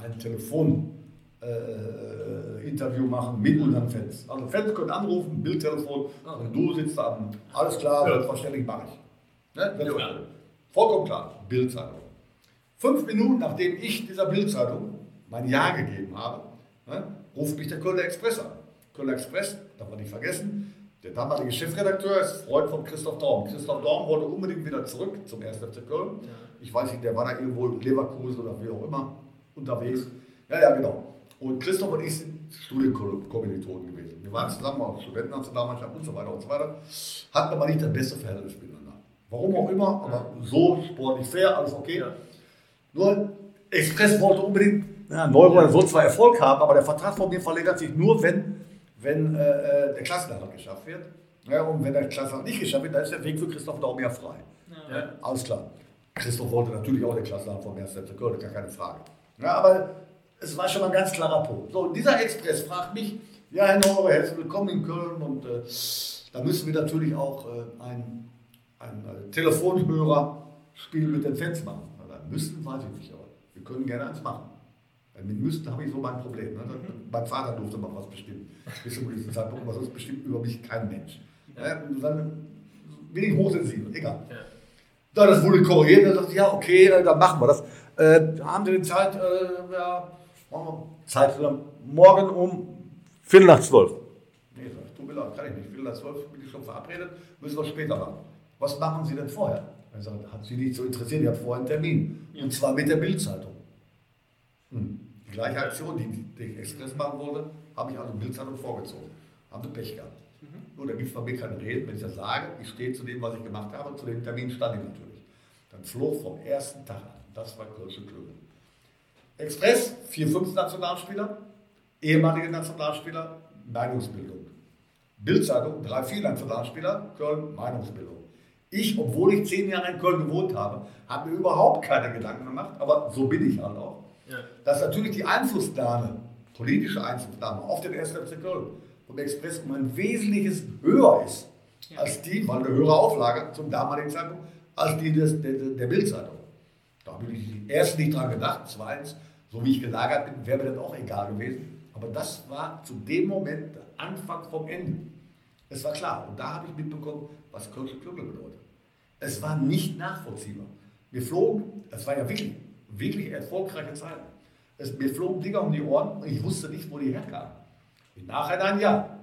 ein Telefoninterview äh, machen mit unseren Fans. Also Fans können anrufen, BILD-Telefon, und du sitzt da, alles klar, selbstverständlich mache ich. Ne? Ja. Vollkommen klar, BILD-Zeitung. Fünf Minuten nachdem ich dieser BILD-Zeitung mein Ja gegeben habe, ne, ruft mich der Kölner Express an. Kölner Express, darf man nicht vergessen, der damalige Chefredakteur ist Freund von Christoph Daum. Christoph Daum wollte unbedingt wieder zurück zum ersten F C Köln. Ja. Ich weiß nicht, der war da irgendwo in Leverkusen oder wie auch immer unterwegs. Ja, ja, genau. Und Christoph und ich sind Studienkommilitonen gewesen. Wir waren zusammen auf Studentennationalmannschaft und so weiter und so weiter. Hatten aber nicht das beste Verhältnis miteinander. Warum auch immer, aber so sportlich fair, alles okay. Ja. Nur Express wollte unbedingt, ja, Neurohr soll zwar Erfolg haben, aber der Vertrag von mir verlängert sich nur, wenn wenn äh, der Klassenerhalt geschafft wird. Ja, und wenn der Klassenerhalt nicht geschafft wird, dann ist der Weg für Christoph Daum ja frei. Ja. Ja, alles klar. Christoph wollte natürlich auch den Klassenerhalt vom ersten F C Köln, gar keine Frage. Ja, aber es war schon mal ein ganz klarer Punkt. So, dieser Express fragt mich, ja, Herr Neuhofer, herzlich willkommen in Köln, und äh, da müssen wir natürlich auch äh, ein, ein äh, Telefonhörerspiel mit den Fans machen. Na, da müssen, weiß ich nicht, aber wir können gerne eins machen. Mit Müssten habe ich so mein Problem. Ne? Mein Vater durfte mal was bestimmen. Bis zu diesem Zeitpunkt, aber sonst bestimmt über mich kein Mensch. Ja. Und dann bin ich hochsensibel, egal. Ja. Da, das wurde korrigiert, dann dachte ich, ja, okay, dann, dann machen wir das. Äh, haben Sie die Zeit? Äh, ja, machen wir Zeit. Morgen um Viertel nach zwölf. Laden kann ich nicht. Viertel nach zwölf bin ich schon verabredet, müssen wir später machen. Was machen Sie denn vorher? Er sagt, hat Sie nicht so interessiert, ich habe vorher einen Termin. Und zwar mit der BILD-Zeitung. Hm. Die gleiche Aktion, die der Express machen wollte, habe ich also BILD-Zeitung vorgezogen. Haben Sie Pech gehabt. Mhm. Nur, da gibt es bei mir keine Reden, wenn ich das sage. Ich stehe zu dem, was ich gemacht habe, zu dem Termin stand ich natürlich. Dann flog vom ersten Tag an. Das war Kölsche Klöge. Express, vier fünf Nationalspieler, ehemalige Nationalspieler, Meinungsbildung. BILD-Zeitung, drei vier Nationalspieler, Köln, Meinungsbildung. Ich, obwohl ich zehn Jahre in Köln gewohnt habe, habe mir überhaupt keine Gedanken gemacht, aber so bin ich halt auch, ja. Dass natürlich die Einflussnahme, politische Einflussnahme auf den ersten F C Köln und Express um ein wesentliches höher ist, ja. Als die, weil eine höhere Auflage zum damaligen Zeitpunkt, als die des, der, der BILD-Zeitung. Da habe ich erst nicht dran gedacht, zweitens, so wie ich gelagert bin, wäre mir das auch egal gewesen, aber das war zu dem Moment der Anfang vom Ende. Es war klar und da habe ich mitbekommen, was Kölsche Klöge bedeutet. Es war nicht nachvollziehbar. Wir flogen, es war ja wirklich, wirklich erfolgreiche Zeiten. Es, mir flogen Dinger um die Ohren und ich wusste nicht, wo die herkamen. Im Nachhinein ja.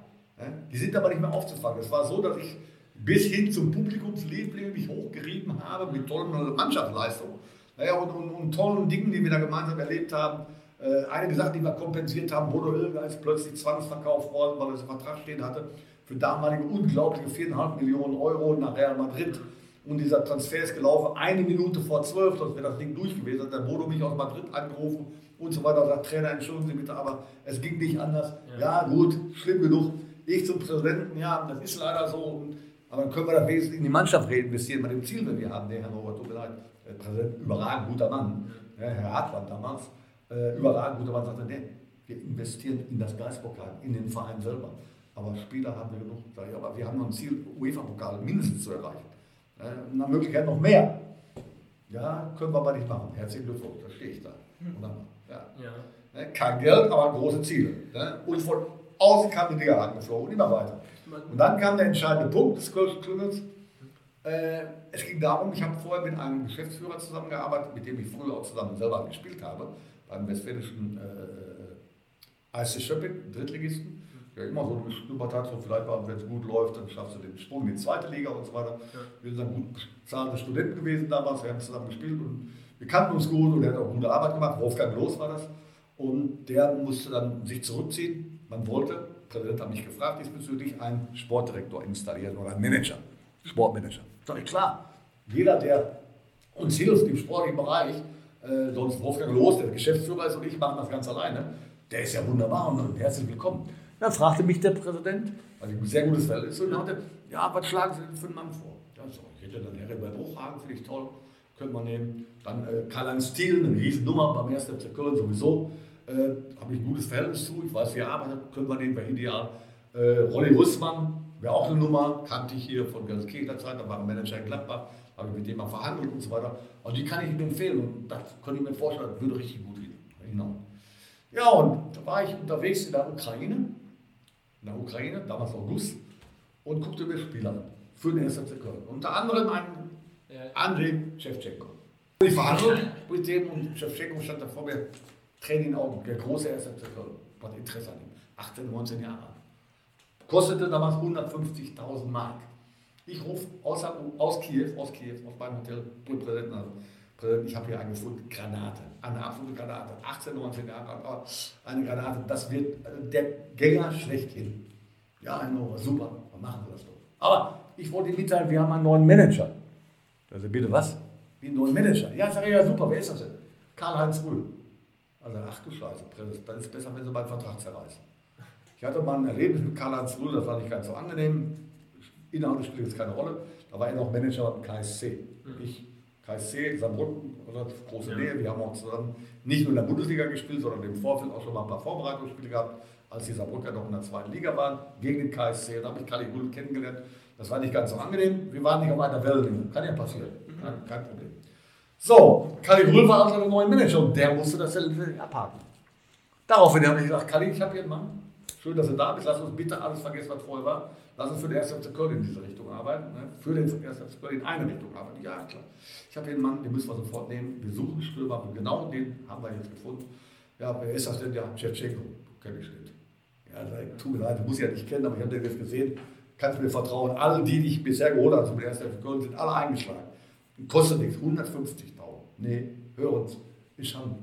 Die sind aber nicht mehr aufzufangen. Es war so, dass ich bis hin zum Publikumsliebling mich hochgerieben habe mit tollen Mannschaftsleistungen. Naja, und, und, und tollen Dingen, die wir da gemeinsam erlebt haben. Äh, einige Sachen, die wir kompensiert haben. Bodo Ilger ist plötzlich zwangsverkauft worden, weil er einen Vertrag stehen hatte. Für damalige unglaubliche viereinhalb Millionen Euro nach Real Madrid. Und dieser Transfer ist gelaufen, eine Minute vor zwölf, sonst wäre das Ding durch gewesen. Dann hat der Bodo mich aus Madrid angerufen und so weiter. Und sagt, Trainer, entschuldigen Sie bitte, aber es ging nicht anders. Ja, ja gut, schlimm genug. Ich zum Präsidenten, ja, das ist leider so. Und, aber dann können wir das wesentlich in die Mannschaft reinvestieren, bei dem Ziel, wenn wir haben. Der Herr Robert, tut mir leid, der Präsident, überragend guter Mann. Ja, Herr Hartmann damals, äh, überragend guter Mann, sagte, nee, wir investieren in das Geistpokal, in den Verein selber. Aber Spieler haben wir genug. Sag ich, aber wir haben noch ein Ziel, UEFA-Pokal mindestens zu erreichen. Na, Möglichkeit noch mehr. Ja, können wir aber nicht machen. Herzlichen Glückwunsch, da stehe ich da. Ja. Ja. Kein Geld, aber große Ziele. Und von außen kam die Dinger angeflogen und immer weiter. Und dann kam der entscheidende Punkt des Kölschen Klüngels. Es ging darum, ich habe vorher mit einem Geschäftsführer zusammengearbeitet, mit dem ich früher auch zusammen selber gespielt habe, beim westfälischen äh, I C Schöpping, Drittligisten. Ja, immer so geschnuppert hat, so vielleicht, wenn es gut läuft, dann schaffst du den Sprung in die zweite Liga und so weiter. Ja. Wir sind dann gut bezahlende Studenten gewesen damals, wir haben zusammen gespielt und wir kannten uns gut und er hat auch gute Arbeit gemacht, Wolfgang Los war das. Und der musste dann sich zurückziehen. Man wollte, der Präsident hat mich gefragt, diesbezüglich einen Sportdirektor installieren oder einen Manager, Sportmanager. Sag ich, klar, jeder, der uns hilft im sportlichen Bereich, äh, sonst Wolfgang Los, der Geschäftsführer ist und ich machen das ganz alleine, der ist ja wunderbar und herzlich willkommen. Dann fragte mich der Präsident, weil ich ein sehr gutes Verhältnis und sagte, ja, was schlagen Sie denn für einen Mann vor? Ja, so, ich hätte dann Herbert Hochhagen, finde ich toll, können wir nehmen. Dann äh, Karl-Heinz Thielen, eine Riesennummer beim ersten F C Köln sowieso, äh, habe ich ein gutes Verhältnis zu, ich weiß, wie er arbeitet, können wir nehmen, wäre ideal. Äh, Rolli Rüssmann, wäre auch eine Nummer, kannte ich hier von Gelsenkirchener Zeit, da war ein Manager in Gladbach, habe ich mit dem mal verhandelt und so weiter. Und die kann ich Ihnen empfehlen und das könnte ich mir vorstellen, das würde richtig gut gehen. Genau. Ja, und da war ich unterwegs in der Ukraine. In der Ukraine, damals August, und guckte mir Spieler an für den ersten F C Köln. Unter anderem einen Andrij Schewtschenko. Ich verhandelt mit dem und Schewtschenko stand da vor mir, Tränen in den Augen, der große erste F C Köln. Was Interesse an ihm, achtzehn, neunzehn Jahre alt. Kostete damals hundertfünfzigtausend Mark. Ich rufe aus, aus Kiew, aus Kiew, aus meinem Hotel, den Präsidenten an. Ich habe hier eine gefunden, Granate, eine absolute Granate, achtzehn, neunzehn Jahre alt, eine Granate, das wird also der Gänger schlechthin. Ja, Hannover, super, dann machen wir das doch. Aber ich wollte Ihnen mitteilen, wir haben einen neuen Manager. Also bitte was? Wie einen neuen Manager? Ja, sag ich, ja super, wer ist das denn? Karl-Heinz Rühl. Also ach du Scheiße, dann ist es besser, wenn Sie meinen Vertrag zerreißen. Ich hatte mal ein Erlebnis mit Karl-Heinz Rühl, das war nicht ganz so angenehm. Inhaltlich spielt es keine Rolle, da war er noch Manager beim K S C. Ich K S C, Saarbrücken, oder große ja. Nähe, wir haben auch zusammen nicht nur in der Bundesliga gespielt, sondern im Vorfeld auch schon mal ein paar Vorbereitungsspiele gehabt, als die Saarbrücker noch in der zweiten Liga waren, gegen den K S C, da habe ich Karl Rühl kennengelernt, das war nicht ganz so angenehm, wir waren nicht auf einer Wellenlinie, kann ja passieren, mhm. kein, kein Problem. So, Karl Rühl war also der neue Manager und der musste das ja abhaken. Daraufhin habe ich gesagt, Karl, ich habe hier einen Mann, schön, dass du da bist, lass uns bitte alles vergessen, was vorher war, lass uns für den ersten F C Köln in diese Richtung arbeiten, ne? Für den ersten F C Köln in eine Richtung arbeiten, ja klar. Ich habe hier einen Mann, den müssen wir sofort nehmen, wir suchen Stürmer, genau den haben wir jetzt gefunden. Ja, wer ist das denn? Ja, Schewtschenko, kenne ich nicht. Er hat direkt zugeleitet, ich muss ja nicht kennen, aber ich habe den jetzt gesehen. Kannst mir vertrauen, alle, die dich bisher geholt haben zum ersten F C Köln, sind alle eingeschlagen. Kostet nichts, hundertfünfzigtausend. Nee, hör uns, ist schon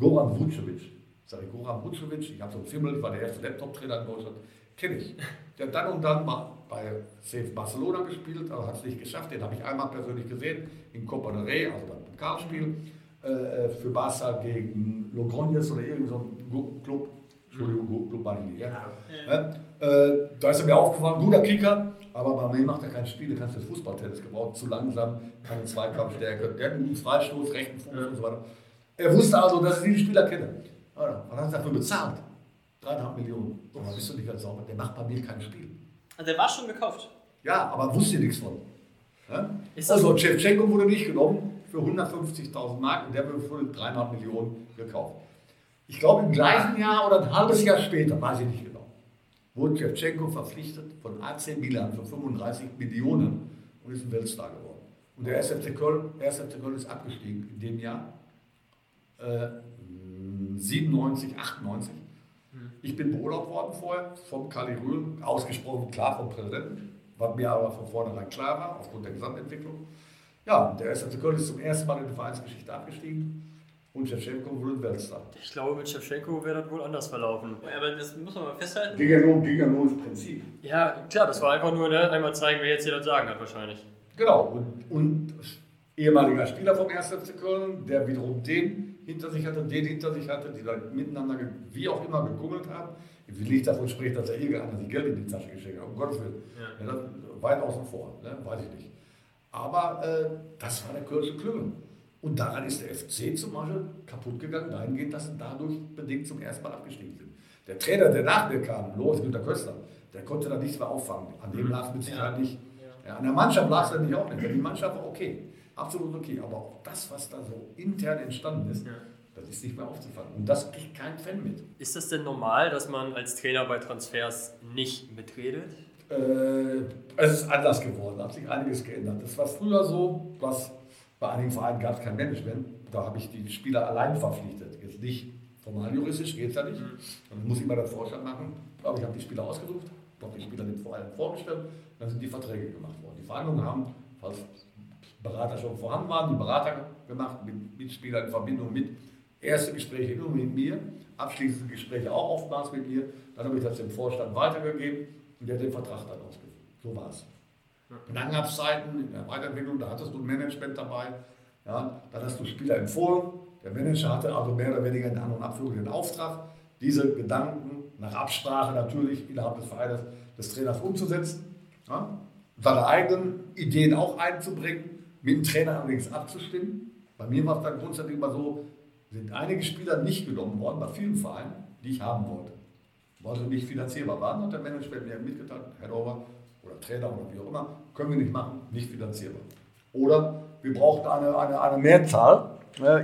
Goran Vucevic. Sag ich, Goran Vucevic, ich habe so einen Fimmel, ich war der erste Laptop-Trainer in Deutschland, kenne ich. Der hat dann und dann mal bei C F Barcelona gespielt, aber hat es nicht geschafft. Den habe ich einmal persönlich gesehen, in Copa del Rey, also beim Pokalspiel, äh, für Barca gegen Logroñés oder irgendeinen so Club. Entschuldigung, Club Barili, ja. Ja. Äh, da ist er mir aufgefallen, guter Kicker, aber bei mir macht er kein Spiel, du kannst das Fußballtennis gebrauchen, zu langsam, keine Zweikampfstärke, der hat einen guten Freistoß, rechten Fuß ja. und so weiter. Er wusste also, dass ich diesen Spieler kenne. Ja, was hast du dafür bezahlt? Dreieinhalb Millionen. Da bist du nicht ganz sauber, der macht bei mir kein Spiel. Also der war schon gekauft? Ja, aber wusste nichts von. Ja? Also Schewtschenko wurde nicht genommen für hundertfünfzigtausend Mark und der wurde für dreieinhalb Millionen gekauft. Ich glaube, im gleichen Jahr oder ein halbes Jahr später, weiß ich nicht genau, wurde Schewtschenko verpflichtet von A C Milan für fünfunddreißig Millionen und ist ein Weltstar geworden. Und der erste F C Köln, der erste F C Köln ist abgestiegen in dem Jahr, äh, siebenundneunzig, achtundneunzig. Ich bin beurlaubt worden vorher vom Karl-Heinz Rühl, ausgesprochen klar vom Präsidenten, was mir aber von vornherein klar war, aufgrund der Gesamtentwicklung. Ja, der erste F C Köln ist zum ersten Mal in der Vereinsgeschichte abgestiegen. Und Schewtschenko wurde Weltstar. Ich glaube, mit Schewtschenko wäre das wohl anders verlaufen. Aber das muss man mal festhalten. Ging ja nur, ging ja nur ins Prinzip. Ja, klar, das war einfach nur, ne, einmal zeigen, wer jetzt hier das Sagen hat wahrscheinlich. Genau, und, und ehemaliger Spieler vom ersten F C Köln, der wiederum den hinter sich hatte, den hinter sich hatte, die dann miteinander, wie auch immer, gegungelt haben. Ich will nicht davon sprechen, dass er irgendeiner sich Geld in die Tasche geschickt hat, um Gottes Willen. Ja. Ja, das weit außen vor, ne? Weiß ich nicht. Aber äh, das war der Kölsche Klüngel. Und daran ist der F C zum Beispiel kaputt gegangen, dahingehend, dass sie dadurch bedingt zum ersten Mal abgestiegen sind. Der Trainer, der nach mir kam, Loris Günter Köster, der konnte da nichts mehr auffangen. An dem lag es mit Sicherheit nicht. Ja, an der Mannschaft lag es natürlich auch nicht. Die Mannschaft war okay, absolut okay. Aber auch das, was da so intern entstanden ist, ja. das ist nicht mehr aufzufangen. Und das kriegt kein Fan mit. Ist das denn normal, dass man als Trainer bei Transfers nicht mitredet? Äh, es ist anders geworden, hat sich einiges geändert. Das war früher so, was... Bei einigen Vereinen gab es kein Management, da habe ich die Spieler allein verpflichtet. Jetzt nicht formal juristisch, geht es ja nicht. Dann muss ich mal den Vorstand machen. Aber ich habe die Spieler ausgesucht, habe die Spieler den Vereinen vorgestellt, dann sind die Verträge gemacht worden. Die Verhandlungen haben, falls Berater schon vorhanden waren, die Berater gemacht, mit, mit Spielern in Verbindung mit. Erste Gespräche nur mit mir, abschließende Gespräche auch oftmals mit mir. Dann habe ich das dem Vorstand weitergegeben und der hat den Vertrag dann ausgeführt. So war es. In Anlaufzeiten, in der Weiterentwicklung, da hattest du ein Management dabei, ja, dann hast du Spieler empfohlen, der Manager hatte also mehr oder weniger in An- und Abführung den Auftrag, diese Gedanken nach Absprache natürlich innerhalb des Vereins des Trainers umzusetzen, ja, seine eigenen Ideen auch einzubringen, mit dem Trainer allerdings abzustimmen. Bei mir war es dann grundsätzlich immer so, sind einige Spieler nicht genommen worden, bei vielen Vereinen, die ich haben wollte, weil sie nicht finanzierbar waren und der Manager hat mir mitgeteilt, Herr Dover, oder Trainer oder wie auch immer, können wir nicht machen, nicht finanzierbar. Oder wir brauchen eine, eine, eine Mehrzahl.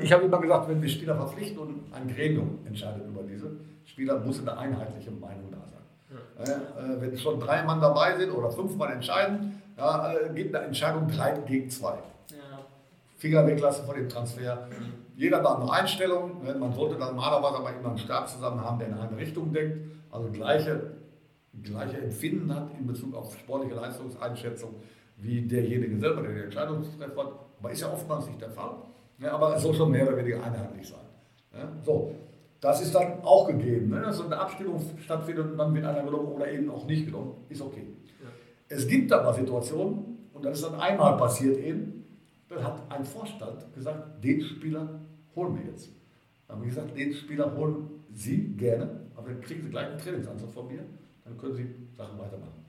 Ich habe immer gesagt, wenn wir Spieler verpflichten und ein Gremium entscheidet über diese Spieler, muss eine einheitliche Meinung da sein. Ja. Wenn schon drei Mann dabei sind oder fünf Mann entscheiden, ja, gibt eine Entscheidung drei gegen zwei. Ja. Finger weglassen von dem Transfer. Jeder macht eine Einstellung. Man sollte dann normalerweise aber immer einen Stab zusammen haben, der in eine Richtung denkt. Also gleiche gleiche Empfinden hat in Bezug auf sportliche Leistungseinschätzung wie derjenige selber, der die Entscheidung trifft, aber ist ja oftmals nicht der Fall. Ja, aber es soll schon mehr oder weniger einheitlich sein. Ja, so, das ist dann auch gegeben. Ne? Dass so eine Abstimmung stattfindet und dann wird einer genommen oder eben auch nicht genommen, ist okay. Ja. Es gibt aber Situationen, und das ist dann einmal passiert eben, dann hat ein Vorstand gesagt, den Spieler holen wir jetzt. Dann haben wir gesagt, den Spieler holen Sie gerne, aber dann kriegen Sie gleich einen Trainingsansatz von mir. Dann können Sie Sachen weitermachen.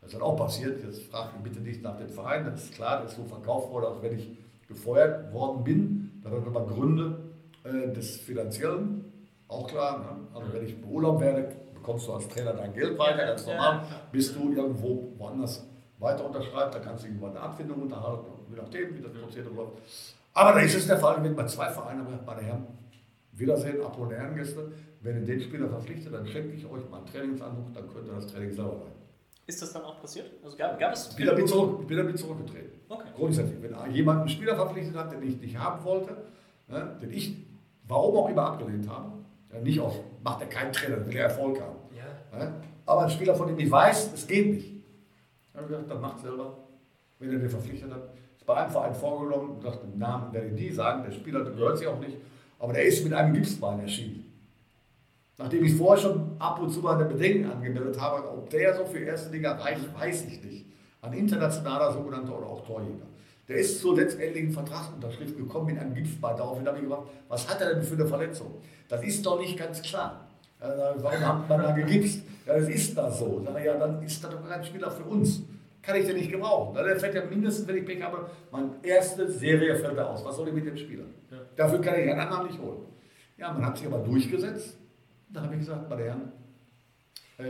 Das ist dann auch passiert. Jetzt fragt mich bitte nicht nach dem Verein. Das ist klar, das ist so verkauft worden, als wenn ich gefeuert worden bin. Dann hat man Gründe äh, des Finanziellen. Auch klar. Ne? Also wenn ich beurlaubt werde, bekommst du als Trainer dein Geld weiter, ganz normal. Bis du irgendwo woanders weiter unterschreibst, dann kannst du über eine Abfindung unterhalten, je nachdem, wie das Prozedere läuft. Aber da ist es der Fall, ich bin bei zwei Vereinen, meine Herren, Wiedersehen, Abholen der Herrengäste. Wenn ihr den Spieler verpflichtet, dann schenke ich euch mal einen Trainingsanzug, dann könnt ihr das Training selber machen. Ist das dann auch passiert? Also gab, gab es ich, bin damit zurück, ich bin damit zurückgetreten. Okay. Grundsätzlich, wenn jemand einen Spieler verpflichtet hat, den ich nicht haben wollte, ne, den ich, warum auch immer, abgelehnt habe, ja, nicht auch, macht er keinen Trainer, will er Erfolg haben. Ja. Aber ein Spieler, von dem ich weiß, es geht nicht. Dann habe ich gesagt, dann macht selber, wenn er den verpflichtet hat. Ist bei einem Verein vorgenommen und sagt, den Namen werde ich nie sagen, der Spieler gehört sich auch nicht, aber der ist mit einem Gipsbein erschienen. Nachdem ich vorher schon ab und zu mal eine Bedenken angemeldet habe, ob der so für erste Liga reicht, weiß ich nicht. Ein internationaler sogenannter oder auch Torjäger. Der ist zur letztendlichen Vertragsunterschrift gekommen mit einem Gipsbein. Daraufhin habe ich gemacht, was hat er denn für eine Verletzung? Das ist doch nicht ganz klar. Warum hat man da gegipst? Ja, das ist das so. Na ja, dann ist das doch kein Spieler für uns. Kann ich den nicht gebrauchen. Na, der fällt ja mindestens, wenn ich Pech habe, meine erste Serie fällt da aus. Was soll ich mit dem Spieler? Ja. Dafür kann ich einen anderen nicht holen. Ja, man hat sich aber durchgesetzt. Dann habe ich gesagt, meine Herren,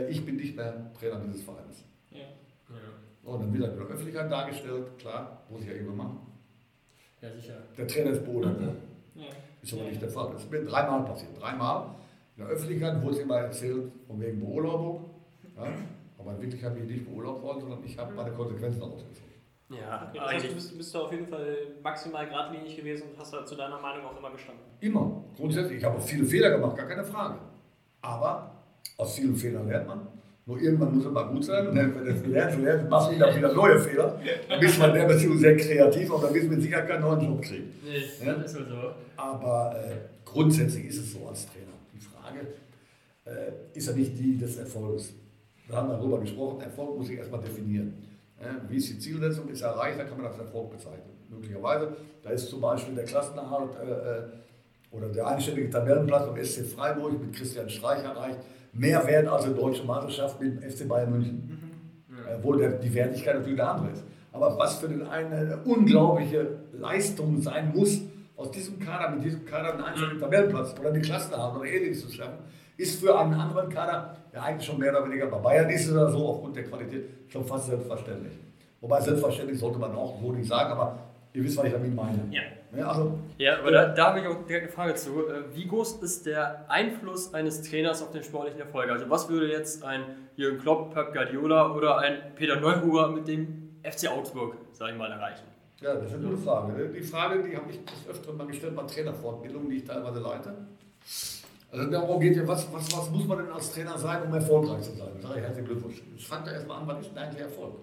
ich bin nicht mehr Trainer dieses Vereins. Ja. Ja. So, dann wird er in der Öffentlichkeit dargestellt. Klar, muss ich ja irgendwann machen. Ja, sicher. Der Trainer ist Boden. Mhm. Ja. Ist aber ja. nicht der Fall. Das ist mir dreimal passiert. Dreimal. In der Öffentlichkeit wurde es immer erzählt, von wegen Beurlaubung. Ja? Aber in Wirklichkeit bin ich nicht beurlaubt worden, sondern ich habe meine Konsequenzen ausgezogen. Ja, okay. Also du bist, bist du auf jeden Fall maximal geradlinig gewesen und hast da zu deiner Meinung auch immer gestanden? Immer. Grundsätzlich. Ich habe auch viele Fehler gemacht, gar keine Frage. Aber aus vielen Fehlern lernt man. Nur irgendwann muss es mal gut sein. Und wenn du das gelernt hast, machst du dann wieder neue Fehler. Dann bist du in der Beziehung sehr kreativ und dann wirst du mit Sicherheit keinen neuen Job kriegen. Nee, ja? Das ist so. Aber äh, grundsätzlich ist es so als Trainer. Frage äh, ist ja nicht die des Erfolgs. Wir haben darüber gesprochen, Erfolg muss ich erstmal definieren. Äh, wie ist die Zielsetzung, ist erreicht, dann kann man das als Erfolg bezeichnen. Möglicherweise, da ist zum Beispiel der Klassenerhalt äh, oder der einstellige Tabellenplatz am S C Freiburg mit Christian Streich erreicht, mehr wert als die deutsche Meisterschaft mit dem F C Bayern München. Mhm. Ja. Äh, wo der, die Wertigkeit natürlich der andere ist. Aber was für den einen eine unglaubliche Leistung sein muss, aus diesem Kader, mit diesem Kader einen einzelnen Tabellenplatz oder eine Klasse haben oder ähnliches zu schaffen, ist für einen anderen Kader, ja eigentlich schon mehr oder weniger, bei Bayern ist es ja so, aufgrund der Qualität, schon fast selbstverständlich. Wobei selbstverständlich sollte man auch so nicht sagen, aber ihr wisst, was ich damit meine. Ja, ja, also, ja aber äh, da, da habe ich auch direkt eine Frage zu. Wie groß ist der Einfluss eines Trainers auf den sportlichen Erfolg? Also was würde jetzt ein Jürgen Klopp, Pep Guardiola oder ein Peter Neuhofer mit dem F C Augsburg, sage ich mal, erreichen? Ja, das ist eine gute Frage. Die Frage, die habe ich das öfter mal gestellt bei Trainerfortbildungen, die ich teilweise leite. Also darum geht ja, was, was, was muss man denn als Trainer sein, um erfolgreich zu sein? Da sage ich herzlichen Glückwunsch. Ich fand da erstmal an, was ist denn eigentlich Erfolg?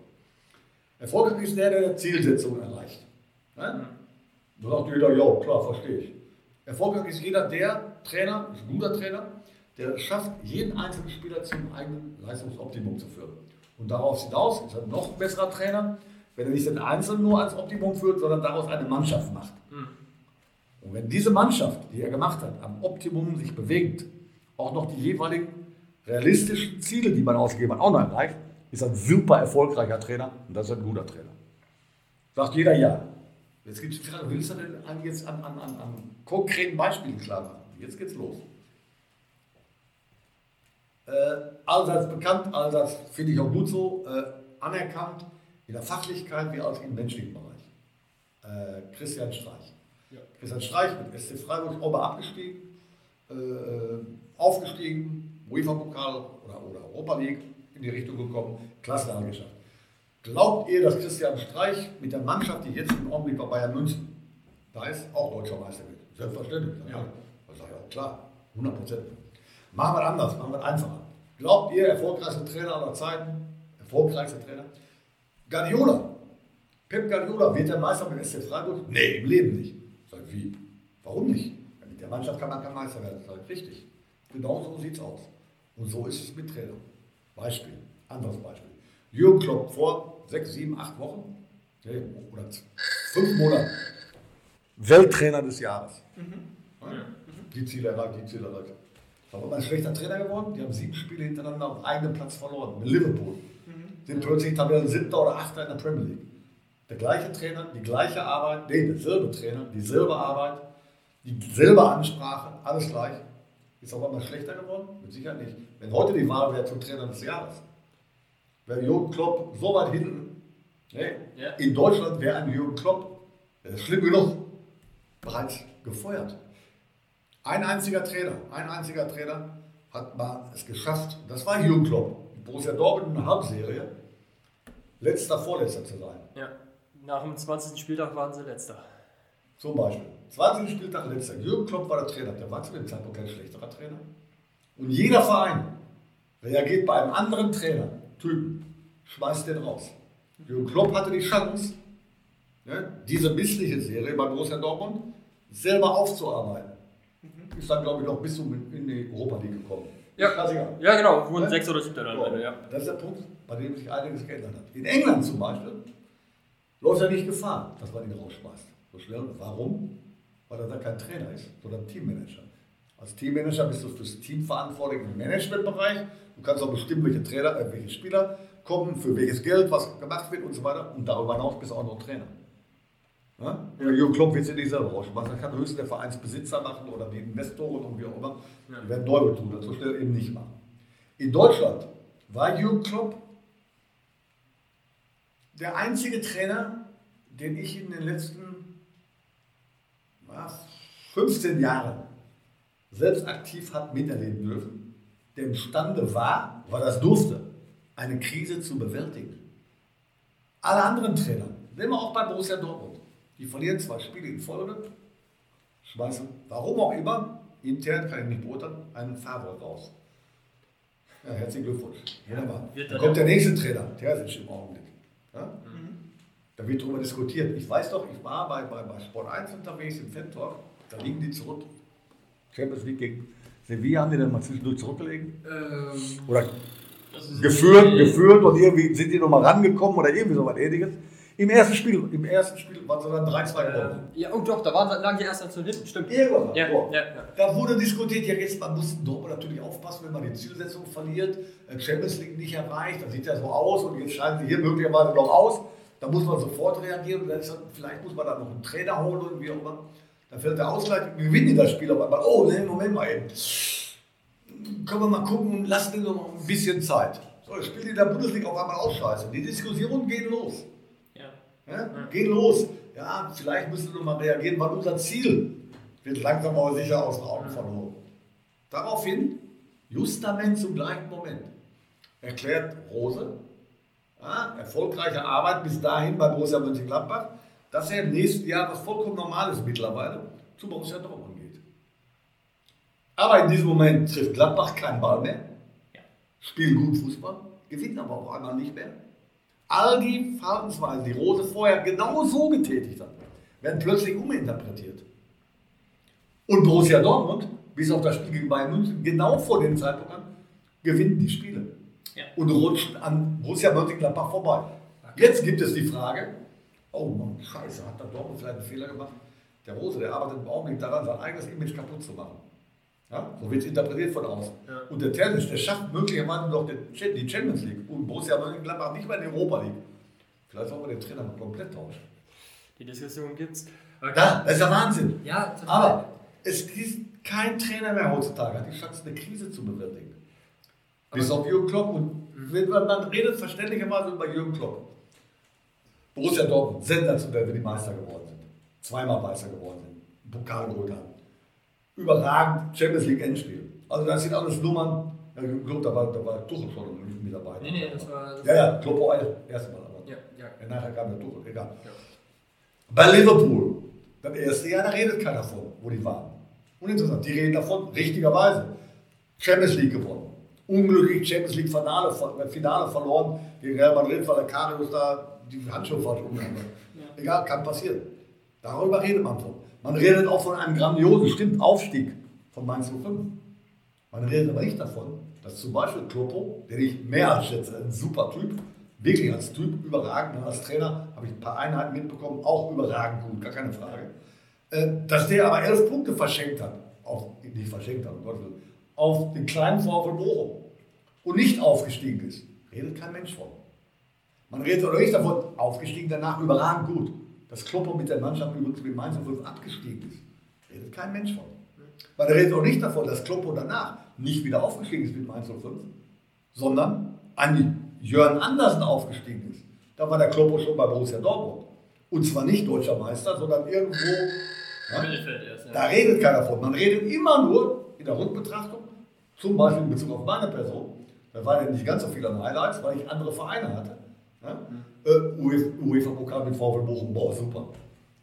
Erfolg ist der, der Zielsetzungen erreicht. Ne? Da sagt jeder, ja, klar, verstehe ich. Erfolgreich ist jeder der Trainer, ist ein guter Trainer, der es schafft, jeden einzelnen Spieler zum eigenen Leistungsoptimum zu führen. Und darauf hinaus ist er noch ein besserer Trainer, wenn er nicht den Einzelnen nur ans Optimum führt, sondern daraus eine Mannschaft macht. Mhm. Und wenn diese Mannschaft, die er gemacht hat, am Optimum sich bewegt, auch noch die jeweiligen realistischen Ziele, die man ausgegeben hat, auch noch erreicht, ist ein super erfolgreicher Trainer und das ist ein guter Trainer. Sagt jeder ja. Jetzt gibt es die Frage, willst du denn an, jetzt an, an, an, an konkreten Beispielen klar machen? Jetzt geht's los. Äh, allseits bekannt, allseits finde ich auch gut so, äh, anerkannt, in der Fachlichkeit wie auch im menschlichen Bereich. Äh, Christian Streich. Ja. Christian Streich mit S C Freiburg auch mal abgestiegen, äh, aufgestiegen, UEFA-Pokal oder, oder Europa League in die Richtung gekommen, Klassenerhalt geschafft. Glaubt ihr, dass Christian Streich mit der Mannschaft, die jetzt im Augenblick bei Bayern München da ist, auch deutscher Meister wird? Selbstverständlich. Ja, das sage ich auch klar, hundert Prozent. Machen wir anders, machen wir einfacher. Glaubt ihr, erfolgreichster Trainer aller Zeiten, erfolgreichster Trainer? Guardiola, Pep Guardiola, wird der Meister mit S C Freiburg? Nee, im Leben nicht. Sag ich, wie? Warum nicht? Weil mit der Mannschaft kann man kein Meister werden. Sag ich, richtig. Genau so sieht es aus. Und so ist es mit Trainer. Beispiel, anderes Beispiel. Jürgen Klopp vor sechs, sieben, acht Wochen, nee, oder fünf Monaten, Welttrainer des Jahres. Mhm. Ja. Die Ziele erreicht, die Ziele erreicht. Warum ein schlechter Trainer geworden? Die haben sieben Spiele hintereinander auf eigenen Platz verloren. Mit Liverpool. Sind plötzlich Tabellen siebter oder achter in der Premier League. Der gleiche Trainer, die gleiche Arbeit, nee, derselbe Trainer, dieselbe Arbeit, dieselbe Ansprache, alles gleich. Ist auch einmal schlechter geworden? Mit Sicherheit nicht. Wenn heute die Wahl wäre zum Trainer des Jahres, wäre Jürgen Klopp so weit hinten. Nee, ja. In Deutschland wäre ein Jürgen Klopp, der ist schlimm genug, bereits gefeuert. Ein einziger Trainer, ein einziger Trainer hat mal es geschafft. Das war Jürgen Klopp. Borussia Dortmund eine Halbserie, letzter, vorletzter zu sein. Ja, nach dem zwanzigsten Spieltag waren sie letzter. Zum Beispiel, zwanzigsten Spieltag letzter. Jürgen Klopp war der Trainer, der war zu dem Zeitpunkt kein schlechterer Trainer. Und jeder Verein, reagiert bei einem anderen Trainer, Typen, schmeißt den raus. Jürgen Klopp hatte die Chance, ne, diese missliche Serie bei Borussia Dortmund selber aufzuarbeiten. Ist dann, glaube ich, noch bis zum, in die Europa League gekommen. Ja, ja genau, wurden sechs oder siebter dann. So, ja. Das ist der Punkt, bei dem sich einiges geändert hat. In England zum Beispiel läuft ja nicht Gefahr, dass man ihn rausschmeißt. So schnell. Warum? Weil er dann kein Trainer ist, sondern Teammanager. Als Teammanager bist du fürs Team verantwortlich im Managementbereich. Du kannst auch bestimmen, welche Trainer, äh, welche Spieler kommen, für welches Geld, was gemacht wird und so weiter. Und darüber hinaus bist du auch noch Trainer. Ja? Ja, Jürgen Klopp wird es nicht selber rausschmeißen. Das kann höchstens der Vereinsbesitzer machen oder die Investoren und wie auch immer. Ja. Die werden Teufel tun, das so schnell eben nicht machen. In Deutschland war Jürgen Klopp der einzige Trainer, den ich in den letzten was, fünfzehn Jahren selbst aktiv hat miterleben dürfen, der imstande war, weil das durfte, eine Krise zu bewältigen. Alle anderen Trainer, nehmen wir auch bei Borussia Dortmund, die verlieren zwei Spiele in Folge, schmeißen, warum auch immer, intern kann ich nicht beurteilen, einen Favre raus. Ja, herzlichen Glückwunsch. Wunderbar. Ja, dann kommt der nächste Trainer, Terzic im Augenblick. Ja? Mhm. Da wird darüber diskutiert. Ich weiß doch, ich war bei, bei, bei Sport eins unterwegs im Fan-Talk, da liegen die zurück. Champions League gegen Sevilla, haben die dann mal zwischendurch zurückgelegen? Ähm, oder geführt, geführt und irgendwie sind die nochmal rangekommen oder irgendwie so was Ähnliches. Im ersten Spiel, im ersten Spiel waren sie dann drei zwei gewonnen. Äh, ja, und doch, da waren, lagen die erst dann zu hinten, stimmt. Irgendwas. Ja, ja, ja. Da wurde diskutiert, ja jetzt, man muss Dortmund natürlich aufpassen, wenn man die Zielsetzung verliert, Champions League nicht erreicht, dann sieht das so aus und jetzt scheiden sie hier möglicherweise noch aus, da muss man sofort reagieren und dann ist, vielleicht muss man dann noch einen Trainer holen und wie auch immer. Dann fällt der Ausgleich, wir gewinnen das Spiel auf einmal. Oh, nee, Moment mal eben. Können wir mal gucken und lassen denen noch ein bisschen Zeit. So, das Spiel in der Bundesliga auf einmal auch scheiße. Die Diskussionen gehen los. Ja. Ja? Ja. Gehen los. Ja, vielleicht müssen wir mal reagieren, weil unser Ziel wird langsam aber sicher aus den Augen verloren. Daraufhin, justament zum gleichen Moment, erklärt Rose, ja, erfolgreiche Arbeit bis dahin bei Borussia Mönchengladbach, dass er im nächsten Jahr, was vollkommen Normales mittlerweile, zu Borussia Dortmund geht. Aber in diesem Moment trifft Gladbach keinen Ball mehr, ja. Spielt gut Fußball, gewinnt aber auf einmal nicht mehr. All die Verhaltensweisen, die Rose vorher genau so getätigt hat, werden plötzlich uminterpretiert. Und Borussia Dortmund, bis auf das Spiel gegen Bayern München, genau vor dem Zeitpunkt an, gewinnt die Spiele. Ja. Und rutschen an Borussia Mönchengladbach vorbei. Jetzt gibt es die Frage, oh Mann, scheiße, hat der Dortmund vielleicht einen Fehler gemacht? Der Rose, der arbeitet im Augenblick daran, sein eigenes Image kaputt zu machen. Ja? So wird es interpretiert von außen. Ja. Und der Terzic, der schafft möglicherweise noch die Champions League und Borussia Mönchengladbach nicht mehr in die Europa League. Vielleicht soll man den Trainer mal komplett tauschen. Die Diskussion gibt's. Okay. Ja, das ist der Wahnsinn. Ja, aber es ist kein Trainer mehr heutzutage, hat die Chance, eine Krise zu bewältigen. Bis auf Jürgen Klopp. Und wenn man dann redet, verständlicherweise über Jürgen Klopp. Borussia Dortmund, sensationell, wenn die Meister geworden sind. Zweimal Meister geworden sind. Pokal geholt haben. Überragend, Champions League Endspiel. Also das sind alles Nummern. Ja, Klopp, da war, da war Tuchel schon mit dabei. Nee, nee, das war... Das ja, ja, Klopp war das erste Mal. Aber ja, ja. Ja, nachher kam der Tuchel, egal. Ja. Bei Liverpool, das erste Jahr, da redet keiner von, wo die waren. Uninteressant, die reden davon, richtigerweise. Champions League gewonnen. Unglücklich Champions League Finale, Finale verloren gegen Real Madrid, weil der Karius da... die Handschuhe falsch umgegangen. Ja. Egal, kann passieren. Darüber redet man von. Man redet auch von einem grandiosen, stimmt, Aufstieg von Mainz null fünf. Man redet aber nicht davon, dass zum Beispiel Kloppo, den ich mehr als schätze, ein super Typ, wirklich als Typ überragend, als Trainer habe ich ein paar Einheiten mitbekommen, auch überragend gut, gar keine Frage, dass der aber elf Punkte verschenkt hat, auf, nicht verschenkt hat, um Gottes Willen, auf den kleinen VfL Bochum und nicht aufgestiegen ist, redet kein Mensch von. Man redet oder nicht davon, aufgestiegen, danach überragend gut. Dass Kloppo mit der Mannschaft übrigens mit Mainz null fünf abgestiegen ist, redet kein Mensch von. Man redet auch nicht davon, dass Kloppo danach nicht wieder aufgestiegen ist mit Mainz null fünf, sondern an Jörn Andersen aufgestiegen ist. Da war der Kloppo schon bei Borussia Dortmund. Und zwar nicht deutscher Meister, sondern irgendwo... Ja, da redet keiner von. Man redet immer nur in der Rückbetrachtung, zum Beispiel in Bezug auf meine Person. Da waren ja nicht ganz so viele Highlights, weil ich andere Vereine hatte. Ja? Mhm. Uh, UEFA-Pokal mit VfL Bochum, boah, super.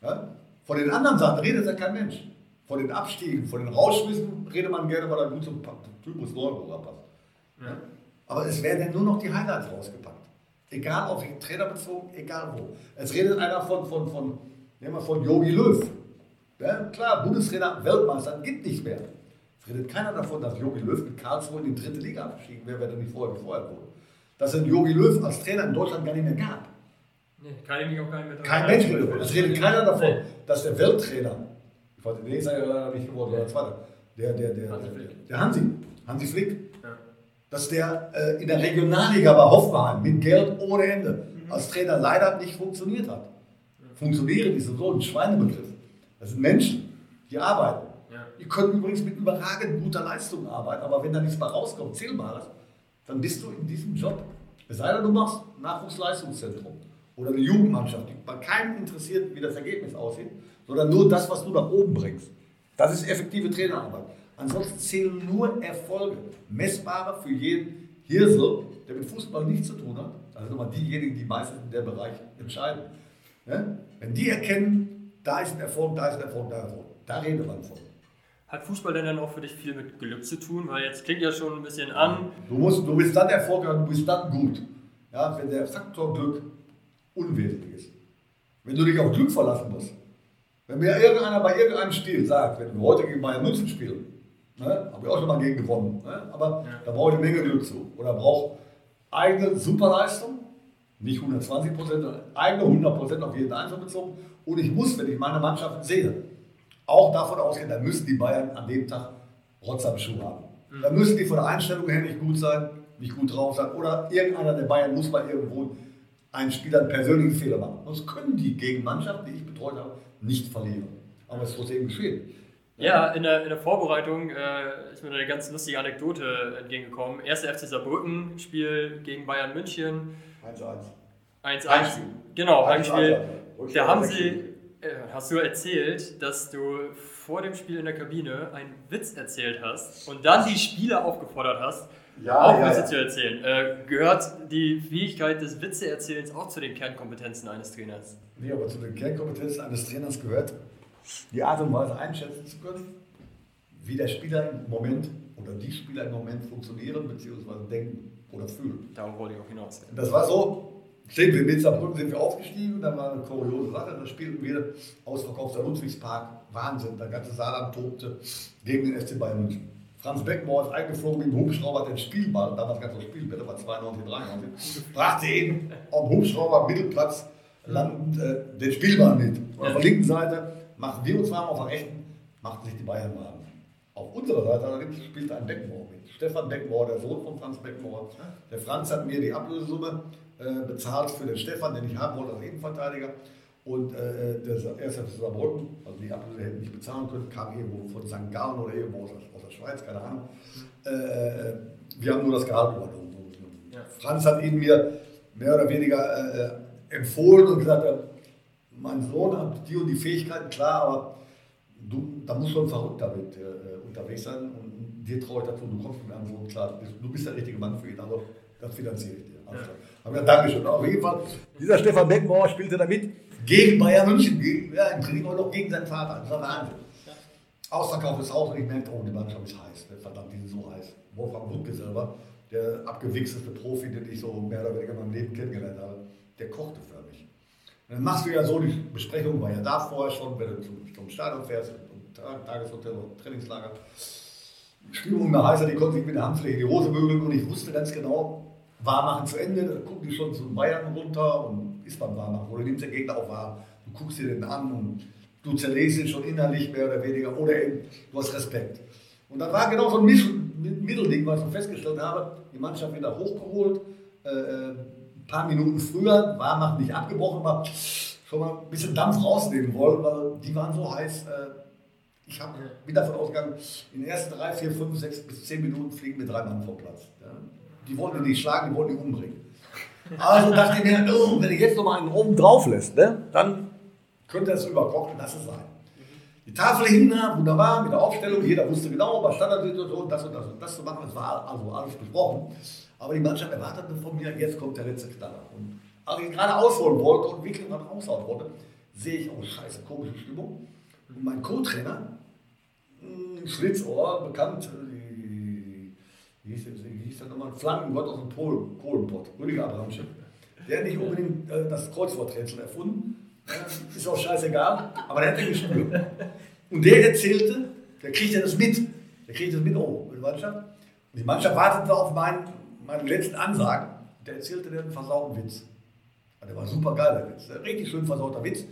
Ja? Von den anderen Sachen redet ja kein Mensch. Von den Abstiegen, von den Rausschmissen redet man gerne, weil er gut zum Typus Neuburger passt. Ja? Aber es werden ja nur noch die Highlights rausgepackt. Egal auf den Trainer bezogen, egal wo. Es redet einer von, von, von, nehmen wir von Jogi Löw. Ja, klar, Bundestrainer, Weltmeister, gibt nicht mehr. Es redet keiner davon, dass Jogi Löw mit Karlsruhe in die dritte Liga abgestiegen wäre, wenn er nicht vorher gefeuert wurde. Dass es Jogi Löw als Trainer in Deutschland gar nicht mehr gab. Nee, kann ich mich auch gar nicht mehr daran. Kein Mensch redet davon. Es redet keiner davon, dass der Welttrainer, ich weiß nicht, sei er leider nicht geworden, oder der zweite, der, der, der, der, der Hansi, Hansi Flick, ja. Dass der äh, in der Regionalliga bei Hoffenheim mit Geld ohne Ende mhm. als Trainer leider nicht funktioniert hat. Funktionieren ist so ein Schweinebegriff. Das sind Menschen, die arbeiten. Ja. Die können übrigens mit überragend guter Leistung arbeiten, aber wenn da nichts mehr rauskommt, Zählbares, dann bist du in diesem Job. Es sei denn, du machst ein Nachwuchsleistungszentrum oder eine Jugendmannschaft, die bei keinem interessiert, wie das Ergebnis aussieht, sondern nur das, was du nach oben bringst. Das ist effektive Trainerarbeit. Ansonsten zählen nur Erfolge, messbare für jeden Hirsel, der mit Fußball nichts zu tun hat. Also nochmal diejenigen, die meistens in der Bereich entscheiden. Ne? Wenn die erkennen, da ist ein Erfolg, da ist ein Erfolg, da ist ein Erfolg. Da reden wir von. Hat Fußball denn dann auch für dich viel mit Glück zu tun? Weil jetzt klingt ja schon ein bisschen an. Du, musst, du bist dann erfolgreich, du bist dann gut. Ja, wenn der Faktor Glück unwesentlich ist. Wenn du dich auf Glück verlassen musst. Wenn mir irgendeiner bei irgendeinem Spiel sagt, wenn wir heute gegen Bayern München spielen, ne, habe ich auch schon mal gegen gewonnen, ne, aber ja. da brauche ich eine Menge Glück zu. Oder brauche eigene Superleistung, nicht hundertzwanzig Prozent, sondern eigene hundert Prozent auf jeden Einzelnen bezogen. Und ich muss, wenn ich meine Mannschaften sehe, auch davon ausgehen, dann müssen die Bayern an dem Tag Rotz am Schuh haben. Mhm. Dann müssen die von der Einstellung her nicht gut sein, nicht gut drauf sein. Oder irgendeiner der Bayern muss mal irgendwo einen Spieler einen persönlichen Fehler machen. Sonst können die gegen Mannschaften, die ich betreut habe, nicht verlieren. Aber es ist trotzdem geschehen. Ja, in der, in der Vorbereitung äh, ist mir eine ganz lustige Anekdote entgegengekommen. erster F C Saarbrücken, Spiel ggegen Bayern München. eins eins. eins eins. Genau, Heimspiel. Da haben sie. Hast du erzählt, dass du vor dem Spiel in der Kabine einen Witz erzählt hast und dann die Spieler aufgefordert hast, ja, auch ja, Witze ja. zu erzählen? Äh, gehört die Fähigkeit des Witzeerzählens auch zu den Kernkompetenzen eines Trainers? Nee, aber zu den Kernkompetenzen eines Trainers gehört, die Art und Weise einschätzen zu können, wie der Spieler im Moment oder die Spieler im Moment funktionieren bzw. denken oder fühlen. Darauf wollte ich auch hinaus. Das war so. Stehen wir in Winzerbrücken, sind wir aufgestiegen, dann war eine kuriose Sache, da spielten wir ausverkaufter Ludwigspark, Wahnsinn, der ganze Saarland tobte gegen den F C Bayern München. Franz Beckenbauer ist eingeflogen mit dem Hubschrauber, hat den Spielball, damals ganz so Spielbälle, war zweiundneunzig, dreiundneunzig, brachte eben auf dem Hubschrauber Mittelplatz landend äh, den Spielball mit. Und auf der linken Seite machten wir uns warm, auf der rechten machten sich die Bayern warm. Auf unserer Seite allerdings spielte ein Beckenbauer mit. Stephan Beckenbauer, der Sohn von Franz Beckenbauer. Der Franz hat mir die Ablösesumme bezahlt für den Stefan, den ich haben wollte als Innenverteidiger. Und äh, der erste F C Saarbrücken, also die Ablöse hätten nicht bezahlen können, kam irgendwo von Sankt Gallen oder irgendwo aus, aus der Schweiz, keine Ahnung. Äh, wir haben nur das Gehalt übernommen. Ja. Franz hat ihn mir mehr oder weniger äh, empfohlen und gesagt, äh, mein Sohn hat die und die Fähigkeiten, klar, aber du, da musst du ein Verrückter mit äh, unterwegs sein und dir traue ich dazu, du kommst mit einem Sohn, klar, du bist der richtige Mann für ihn, also das finanziere ich dir. Ja. Aber Dankeschön. Auf jeden Fall, dieser Stefan Beckenbauer spielte damit gegen Bayern München, gegen, ja, im Training auch noch gegen seinen Vater. Das war Wahnsinn. Ja. Ausverkauftes Haus und ich merkte, oh, die Mannschaft ist heiß. Verdammt, die sind so heiß. Wolfgang Wuttke selber, der abgewichsteste Profi, den ich so mehr oder weniger in meinem Leben kennengelernt habe, der kochte für mich. Und dann machst du ja so, die Besprechung war ja da vorher schon, wenn du zum, zum Stadion fährst, zum Tageshotel und Trainingslager. Die Stimmung war heißer, die konnte sich mit der Handfläche die Hose mögeln und ich wusste ganz genau, Warmachen zu Ende, dann gucken die schon zu Bayern runter und ist beim Warmachen. Oder nimmt der Gegner auch warm. Du guckst dir den an und du zerlegst ihn schon innerlich mehr oder weniger. Oder eben, du hast Respekt. Und dann war genau so ein Mittelding, was ich festgestellt habe. Die Mannschaft wieder hochgeholt. Äh, ein paar Minuten früher, Warmachen nicht abgebrochen, aber schon mal ein bisschen Dampf rausnehmen wollen, weil die waren so heiß. Äh, ich habe wieder davon ausgegangen, in den ersten drei, vier, fünf, sechs bis zehn Minuten fliegen wir drei Mann vom Platz. Ja? Die wollten ihn nicht schlagen, die wollten ihn umbringen. Also dachte ich mir, oh, wenn ich jetzt noch mal einen oben drauf lässt, ne, dann könnte es überkochen, lass es sein. Die Tafel hinten, wunderbar, mit der Aufstellung, jeder wusste genau, was Standardsituation, das und das und das zu machen, es war also alles besprochen. Aber die Mannschaft erwartete von mir, jetzt kommt der letzte Knaller. Und als ich gerade ausholen wollte und wirklich gerade raushauen wollte, sehe ich, oh scheiße, komische Stimmung. Und mein Co-Trainer, Schlitzohr, bekannt, wie hieß ich sage nochmal, Flammengott aus dem Polen, Kohlenpott, Rüdiger Abramschiff. Der hat nicht unbedingt äh, das Kreuzworträtsel erfunden, äh, ist auch scheißegal, aber der hat den gespürt. Und der erzählte, der kriegt ja das mit, der kriegt das mit oben mit der Mannschaft. Und die Mannschaft wartete auf meinen, meinen letzten Ansagen. Der erzählte den versauten Witz. Und der war super geil, der Witz, der richtig schön versauter Witz.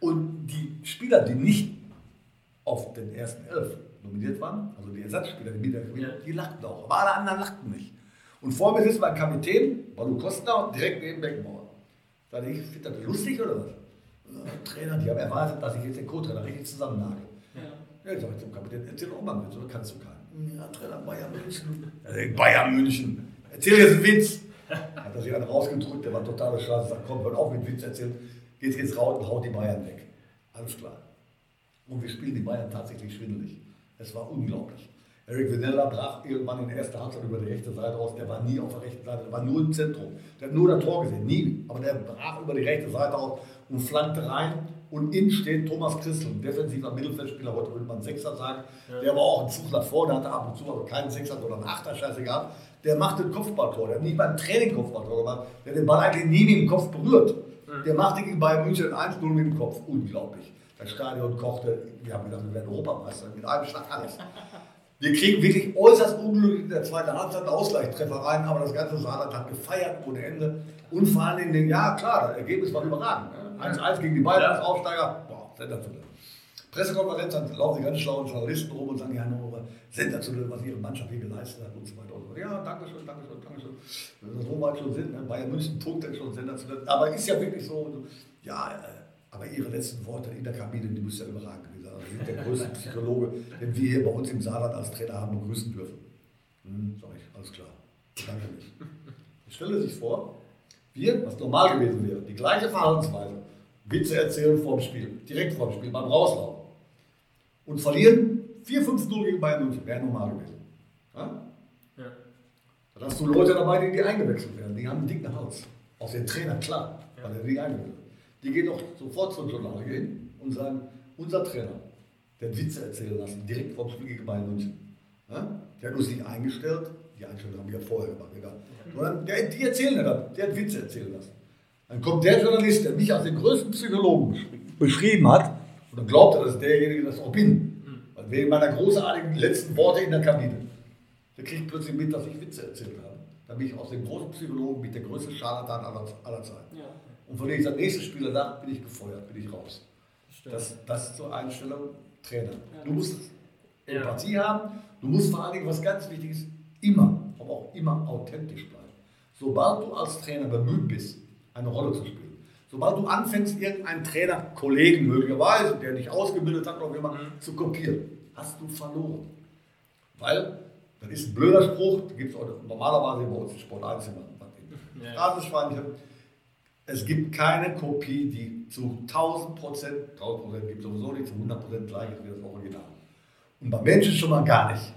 Und die Spieler, die nicht auf den ersten Elf nominiert waren, also die Ersatzspieler, die Mitspieler, die lachten auch, aber alle anderen lachten nicht. Und vor mir sitzt mein Kapitän, Balu Kostner, direkt neben Beckenbauer. Da dachte ich, finde das lustig oder was? Trainer, die haben erwartet, dass ich jetzt den Co-Trainer richtig zusammenlage. Ja, ja, sag ich zum Kapitän, erzähl doch mal einen Witz, oder kannst du keinen? Ja, Trainer, Bayern München. Ja, Bayern München, erzähl jetzt einen Witz. Hat er sich einen rausgedrückt, der war total scheiße, sagt, komm, hört auf mit Witz erzählen. Jetzt geht's raus und haut die Bayern weg. Alles klar. Und wir spielen die Bayern tatsächlich schwindelig. Es war unglaublich. Eric Vinella brach irgendwann in der ersten Halbzeit über die rechte Seite aus. Der war nie auf der rechten Seite, der war nur im Zentrum. Der hat nur das Tor gesehen, nie. Aber der brach über die rechte Seite aus und flankte rein. Und innen steht Thomas Christel, ein defensiver Mittelfeldspieler, heute würde man Sechser sagen. Ja. Der war auch ein Zug nach vorne, hatte ab und zu aber keinen Sechser oder einen Achter, scheiße gehabt. Der machte ein Kopfballtor, der hat nie beim Training Kopfballtor gemacht. Der hat den Ball eigentlich nie mit dem Kopf berührt. Mhm. Der machte gegen Bayern München eins null mit dem Kopf. Unglaublich. Das Stadion kochte, wir haben gedacht, wir werden Europameister, mit einem Schlag alles. Wir kriegen wirklich äußerst unglücklich in der zweiten Halbzeit einen Ausgleichstreffer rein, aber das ganze Saarland hat gefeiert ohne Ende. Und vor allen Dingen, ja klar, das Ergebnis war überragend. eins eins gegen die Bayern als Aufsteiger, boah, sensationell. Pressekonferenz, dann laufen die ganz schlauen Journalisten rum und sagen, ja, Hannover, sensationell, was ihre Mannschaft hier geleistet hat und so weiter. Und so. Ja, danke schön, danke schön, danke schön. Das Roma hat schon Sinn, Bayern München punktet schon sensationell, aber ist ja wirklich so. Ja, aber ihre letzten Worte in der Kabine, die müssen ja überragend gewesen sein. Also, Sie sind der größte Psychologe, den wir hier bei uns im Saarland als Trainer haben und grüßen dürfen. Hm, sag ich, alles klar. Danke nicht. Ich stelle sich vor, wir, was normal gewesen wäre, die gleiche Verhaltensweise, Witze erzählen vor dem Spiel, direkt vor dem Spiel, beim Rauslaufen. Und verlieren vier fünf null gegen Bayern München, wäre normal gewesen. Ja? Ja. Da hast du Leute dabei, die eingewechselt werden, die haben einen dicken Hals. Auch den Trainer, klar, ja, weil der nicht eingewechselt wird. Die gehen doch sofort zum Journal hin und sagen, unser Trainer, der hat Witze erzählen lassen, direkt vom Spiel gegen Bayern München. Ja? Der hat uns nicht eingestellt, die Einstellung haben wir vorher gemacht, egal. Sondern der, die erzählen ja dann, der hat Witze erzählen lassen. Dann kommt der Journalist, der mich als den größten Psychologen beschrieben hat, und dann glaubt er, dass derjenige das auch bin. Weil wegen meiner großartigen letzten Worte in der Kabine. Der kriegt plötzlich mit, dass ich Witze erzählt habe. Dann bin ich aus dem großen Psychologen mit der größten Scharlatan aller, aller Zeiten. Ja. Und von dem ich das nächste Spieler sage, bin ich gefeuert, bin ich raus. Das, das ist zur Einstellung Trainer. Ja. Du musst Empathie ja. haben, du musst vor allen Dingen, was ganz wichtig ist, immer, aber auch immer authentisch bleiben. Sobald du als Trainer bemüht bist, eine Rolle zu spielen, sobald du anfängst, irgendeinen Trainer, Kollegen möglicherweise, der dich ausgebildet hat, oder jemand mhm. zu kopieren, hast du verloren. Weil, das ist ein blöder Spruch, den gibt es normalerweise bei uns im Sport eins immer. Ja. Straßenschweinchen. Es gibt keine Kopie, die zu tausend Prozent, tausend Prozent gibt es sowieso nicht, zu hundert Prozent gleich ist wie das Original. Und bei Menschen schon mal gar nicht.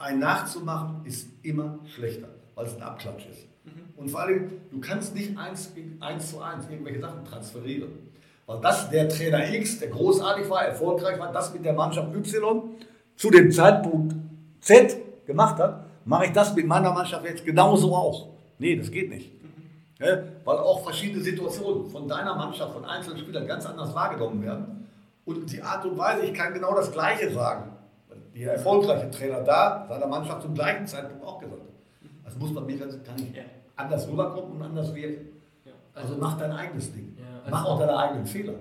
Ein nachzumachen ist immer schlechter, weil es ein Abklatsch ist. Mhm. Und vor allem, du kannst nicht eins, eins zu eins irgendwelche Sachen transferieren. Weil das der Trainer X, der großartig war, erfolgreich war, das mit der Mannschaft Y zu dem Zeitpunkt Z gemacht hat, mache ich das mit meiner Mannschaft jetzt genauso auch. Nee, das geht nicht. Ja, weil auch verschiedene Situationen von deiner Mannschaft, von einzelnen Spielern ganz anders wahrgenommen werden. Und die Art und Weise, ich kann genau das Gleiche sagen, der erfolgreiche Trainer da seiner Mannschaft zum gleichen Zeitpunkt auch gesagt hat. Das muss man mir ganz kann nicht ja. anders rüberkommen und anders wirken. Ja. Also, also mach dein eigenes Ding. Ja, also mach auch deine eigenen Fehler.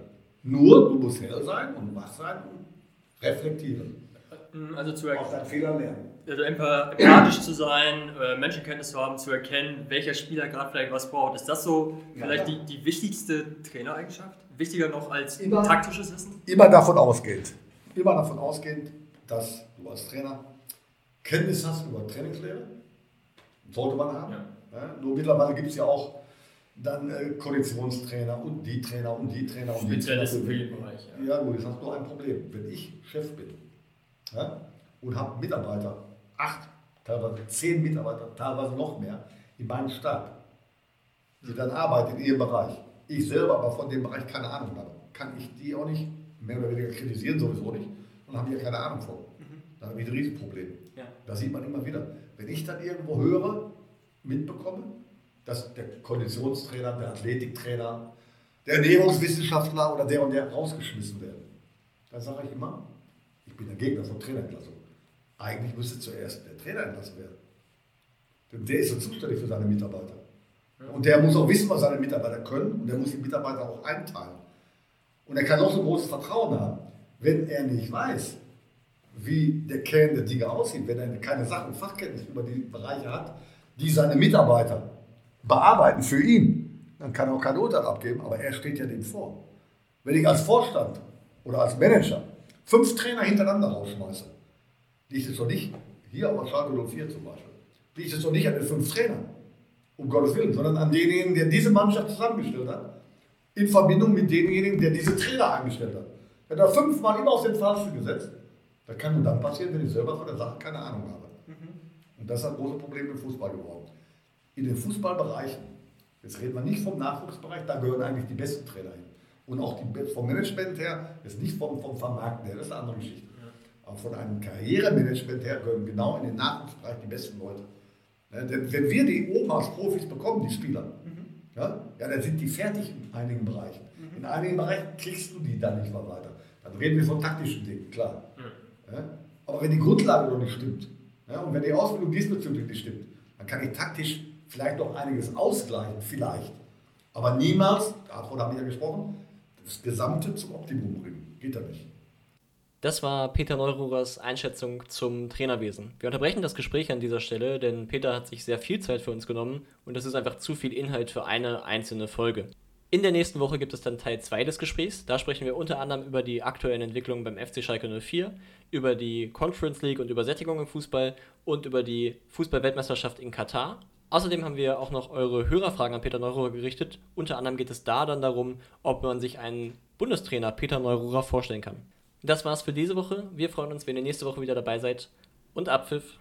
Nur, du musst hell sein und wach sein und reflektieren. Also zu erkennen. Auch deinen Fehler lernen. Also empathisch zu sein, äh, Menschenkenntnis zu haben, zu erkennen, welcher Spieler gerade vielleicht was braucht. Ist das so ja, vielleicht ja. Die, die wichtigste Trainereigenschaft? Wichtiger noch als immer, taktisches Wissen? Immer davon ausgehend. Immer davon ausgehend, dass du als Trainer Kenntnis hast über Trainingslehre. Sollte man haben. Ja. Ja, nur mittlerweile gibt es ja auch dann äh, Konditionstrainer und die Trainer und die Trainer. Und die Trainer für jeden Bereich. Ja, ja gut, das hast du ein Problem. Wenn ich Chef bin ja, und habe Mitarbeiter, acht, teilweise zehn Mitarbeiter, teilweise noch mehr in meinem Stab, die dann arbeiten in ihrem Bereich. Ich selber aber von dem Bereich keine Ahnung habe. Kann ich die auch nicht mehr oder weniger kritisieren, sowieso nicht, und habe ja keine Ahnung von. Mhm. Da habe ich ein Riesenproblem. Ja. Das sieht man immer wieder. wenn ich dann irgendwo höre, mitbekomme, dass der Konditionstrainer, der Athletiktrainer, der Ernährungswissenschaftler oder der und der rausgeschmissen werden, dann sage ich immer, ich bin der Gegner von Trainerentlassung. Eigentlich müsste zuerst der Trainer entlassen werden. Denn der ist ja zuständig für seine Mitarbeiter. Und der muss auch wissen, was seine Mitarbeiter können. Und der muss die Mitarbeiter auch einteilen. Und er kann auch so großes Vertrauen haben. Wenn er nicht weiß, wie der Kern der Dinge aussieht, wenn er keine Sachen, Fachkenntnis über die Bereiche hat, die seine Mitarbeiter bearbeiten für ihn, dann kann er auch kein Urteil abgeben. Aber er steht ja dem vor. Wenn ich als Vorstand oder als Manager fünf Trainer hintereinander rausschmeiße, liegt es doch nicht, hier auf Schalke null vier zum Beispiel, liegt es doch nicht an den fünf Trainern, um Gottes Willen, sondern an denjenigen, der diese Mannschaft zusammengestellt hat, in Verbindung mit demjenigen, der diese Trainer eingestellt hat. Wenn er fünfmal immer auf den Falschen gesetzt, das kann nur dann passieren, wenn ich selber von der Sache keine Ahnung habe. Mhm. Und das ist ein großes Problem im Fußball geworden. In den Fußballbereichen, jetzt reden wir nicht vom Nachwuchsbereich, da gehören eigentlich die besten Trainer hin. Und auch die, vom Management her, jetzt nicht vom, vom Vermarkten her, das ist eine andere Geschichte. Aber von einem Karrieremanagement her gehören genau in den Nachwuchsbereich die besten Leute. Ja, denn wenn wir die oben als Profis bekommen, die Spieler, mhm. ja, ja, dann sind die fertig in einigen Bereichen. Mhm. In einigen Bereichen kriegst du die dann nicht mal weiter. Dann reden wir von taktischen Dingen, klar. Mhm. Ja, aber wenn die Grundlage noch nicht stimmt, ja, und wenn die Ausbildung diesbezüglich nicht stimmt, dann kann ich taktisch vielleicht noch einiges ausgleichen, vielleicht. Aber niemals, davon haben wir ja gesprochen, das Gesamte zum Optimum bringen. Geht ja nicht. Das war Peter Neuruhers Einschätzung zum Trainerwesen. Wir unterbrechen das Gespräch an dieser Stelle, denn Peter hat sich sehr viel Zeit für uns genommen und es ist einfach zu viel Inhalt für eine einzelne Folge. In der nächsten Woche gibt es dann Teil zwei des Gesprächs. Da sprechen wir unter anderem über die aktuellen Entwicklungen beim F C Schalke null vier, über die Conference League und Übersättigung im Fußball und über die Fußball-Weltmeisterschaft in Katar. Außerdem haben wir auch noch eure Hörerfragen an Peter Neururer gerichtet. Unter anderem geht es da dann darum, ob man sich einen Bundestrainer Peter Neururer vorstellen kann. Das war's für diese Woche. Wir freuen uns, wenn ihr nächste Woche wieder dabei seid. Und Abpfiff!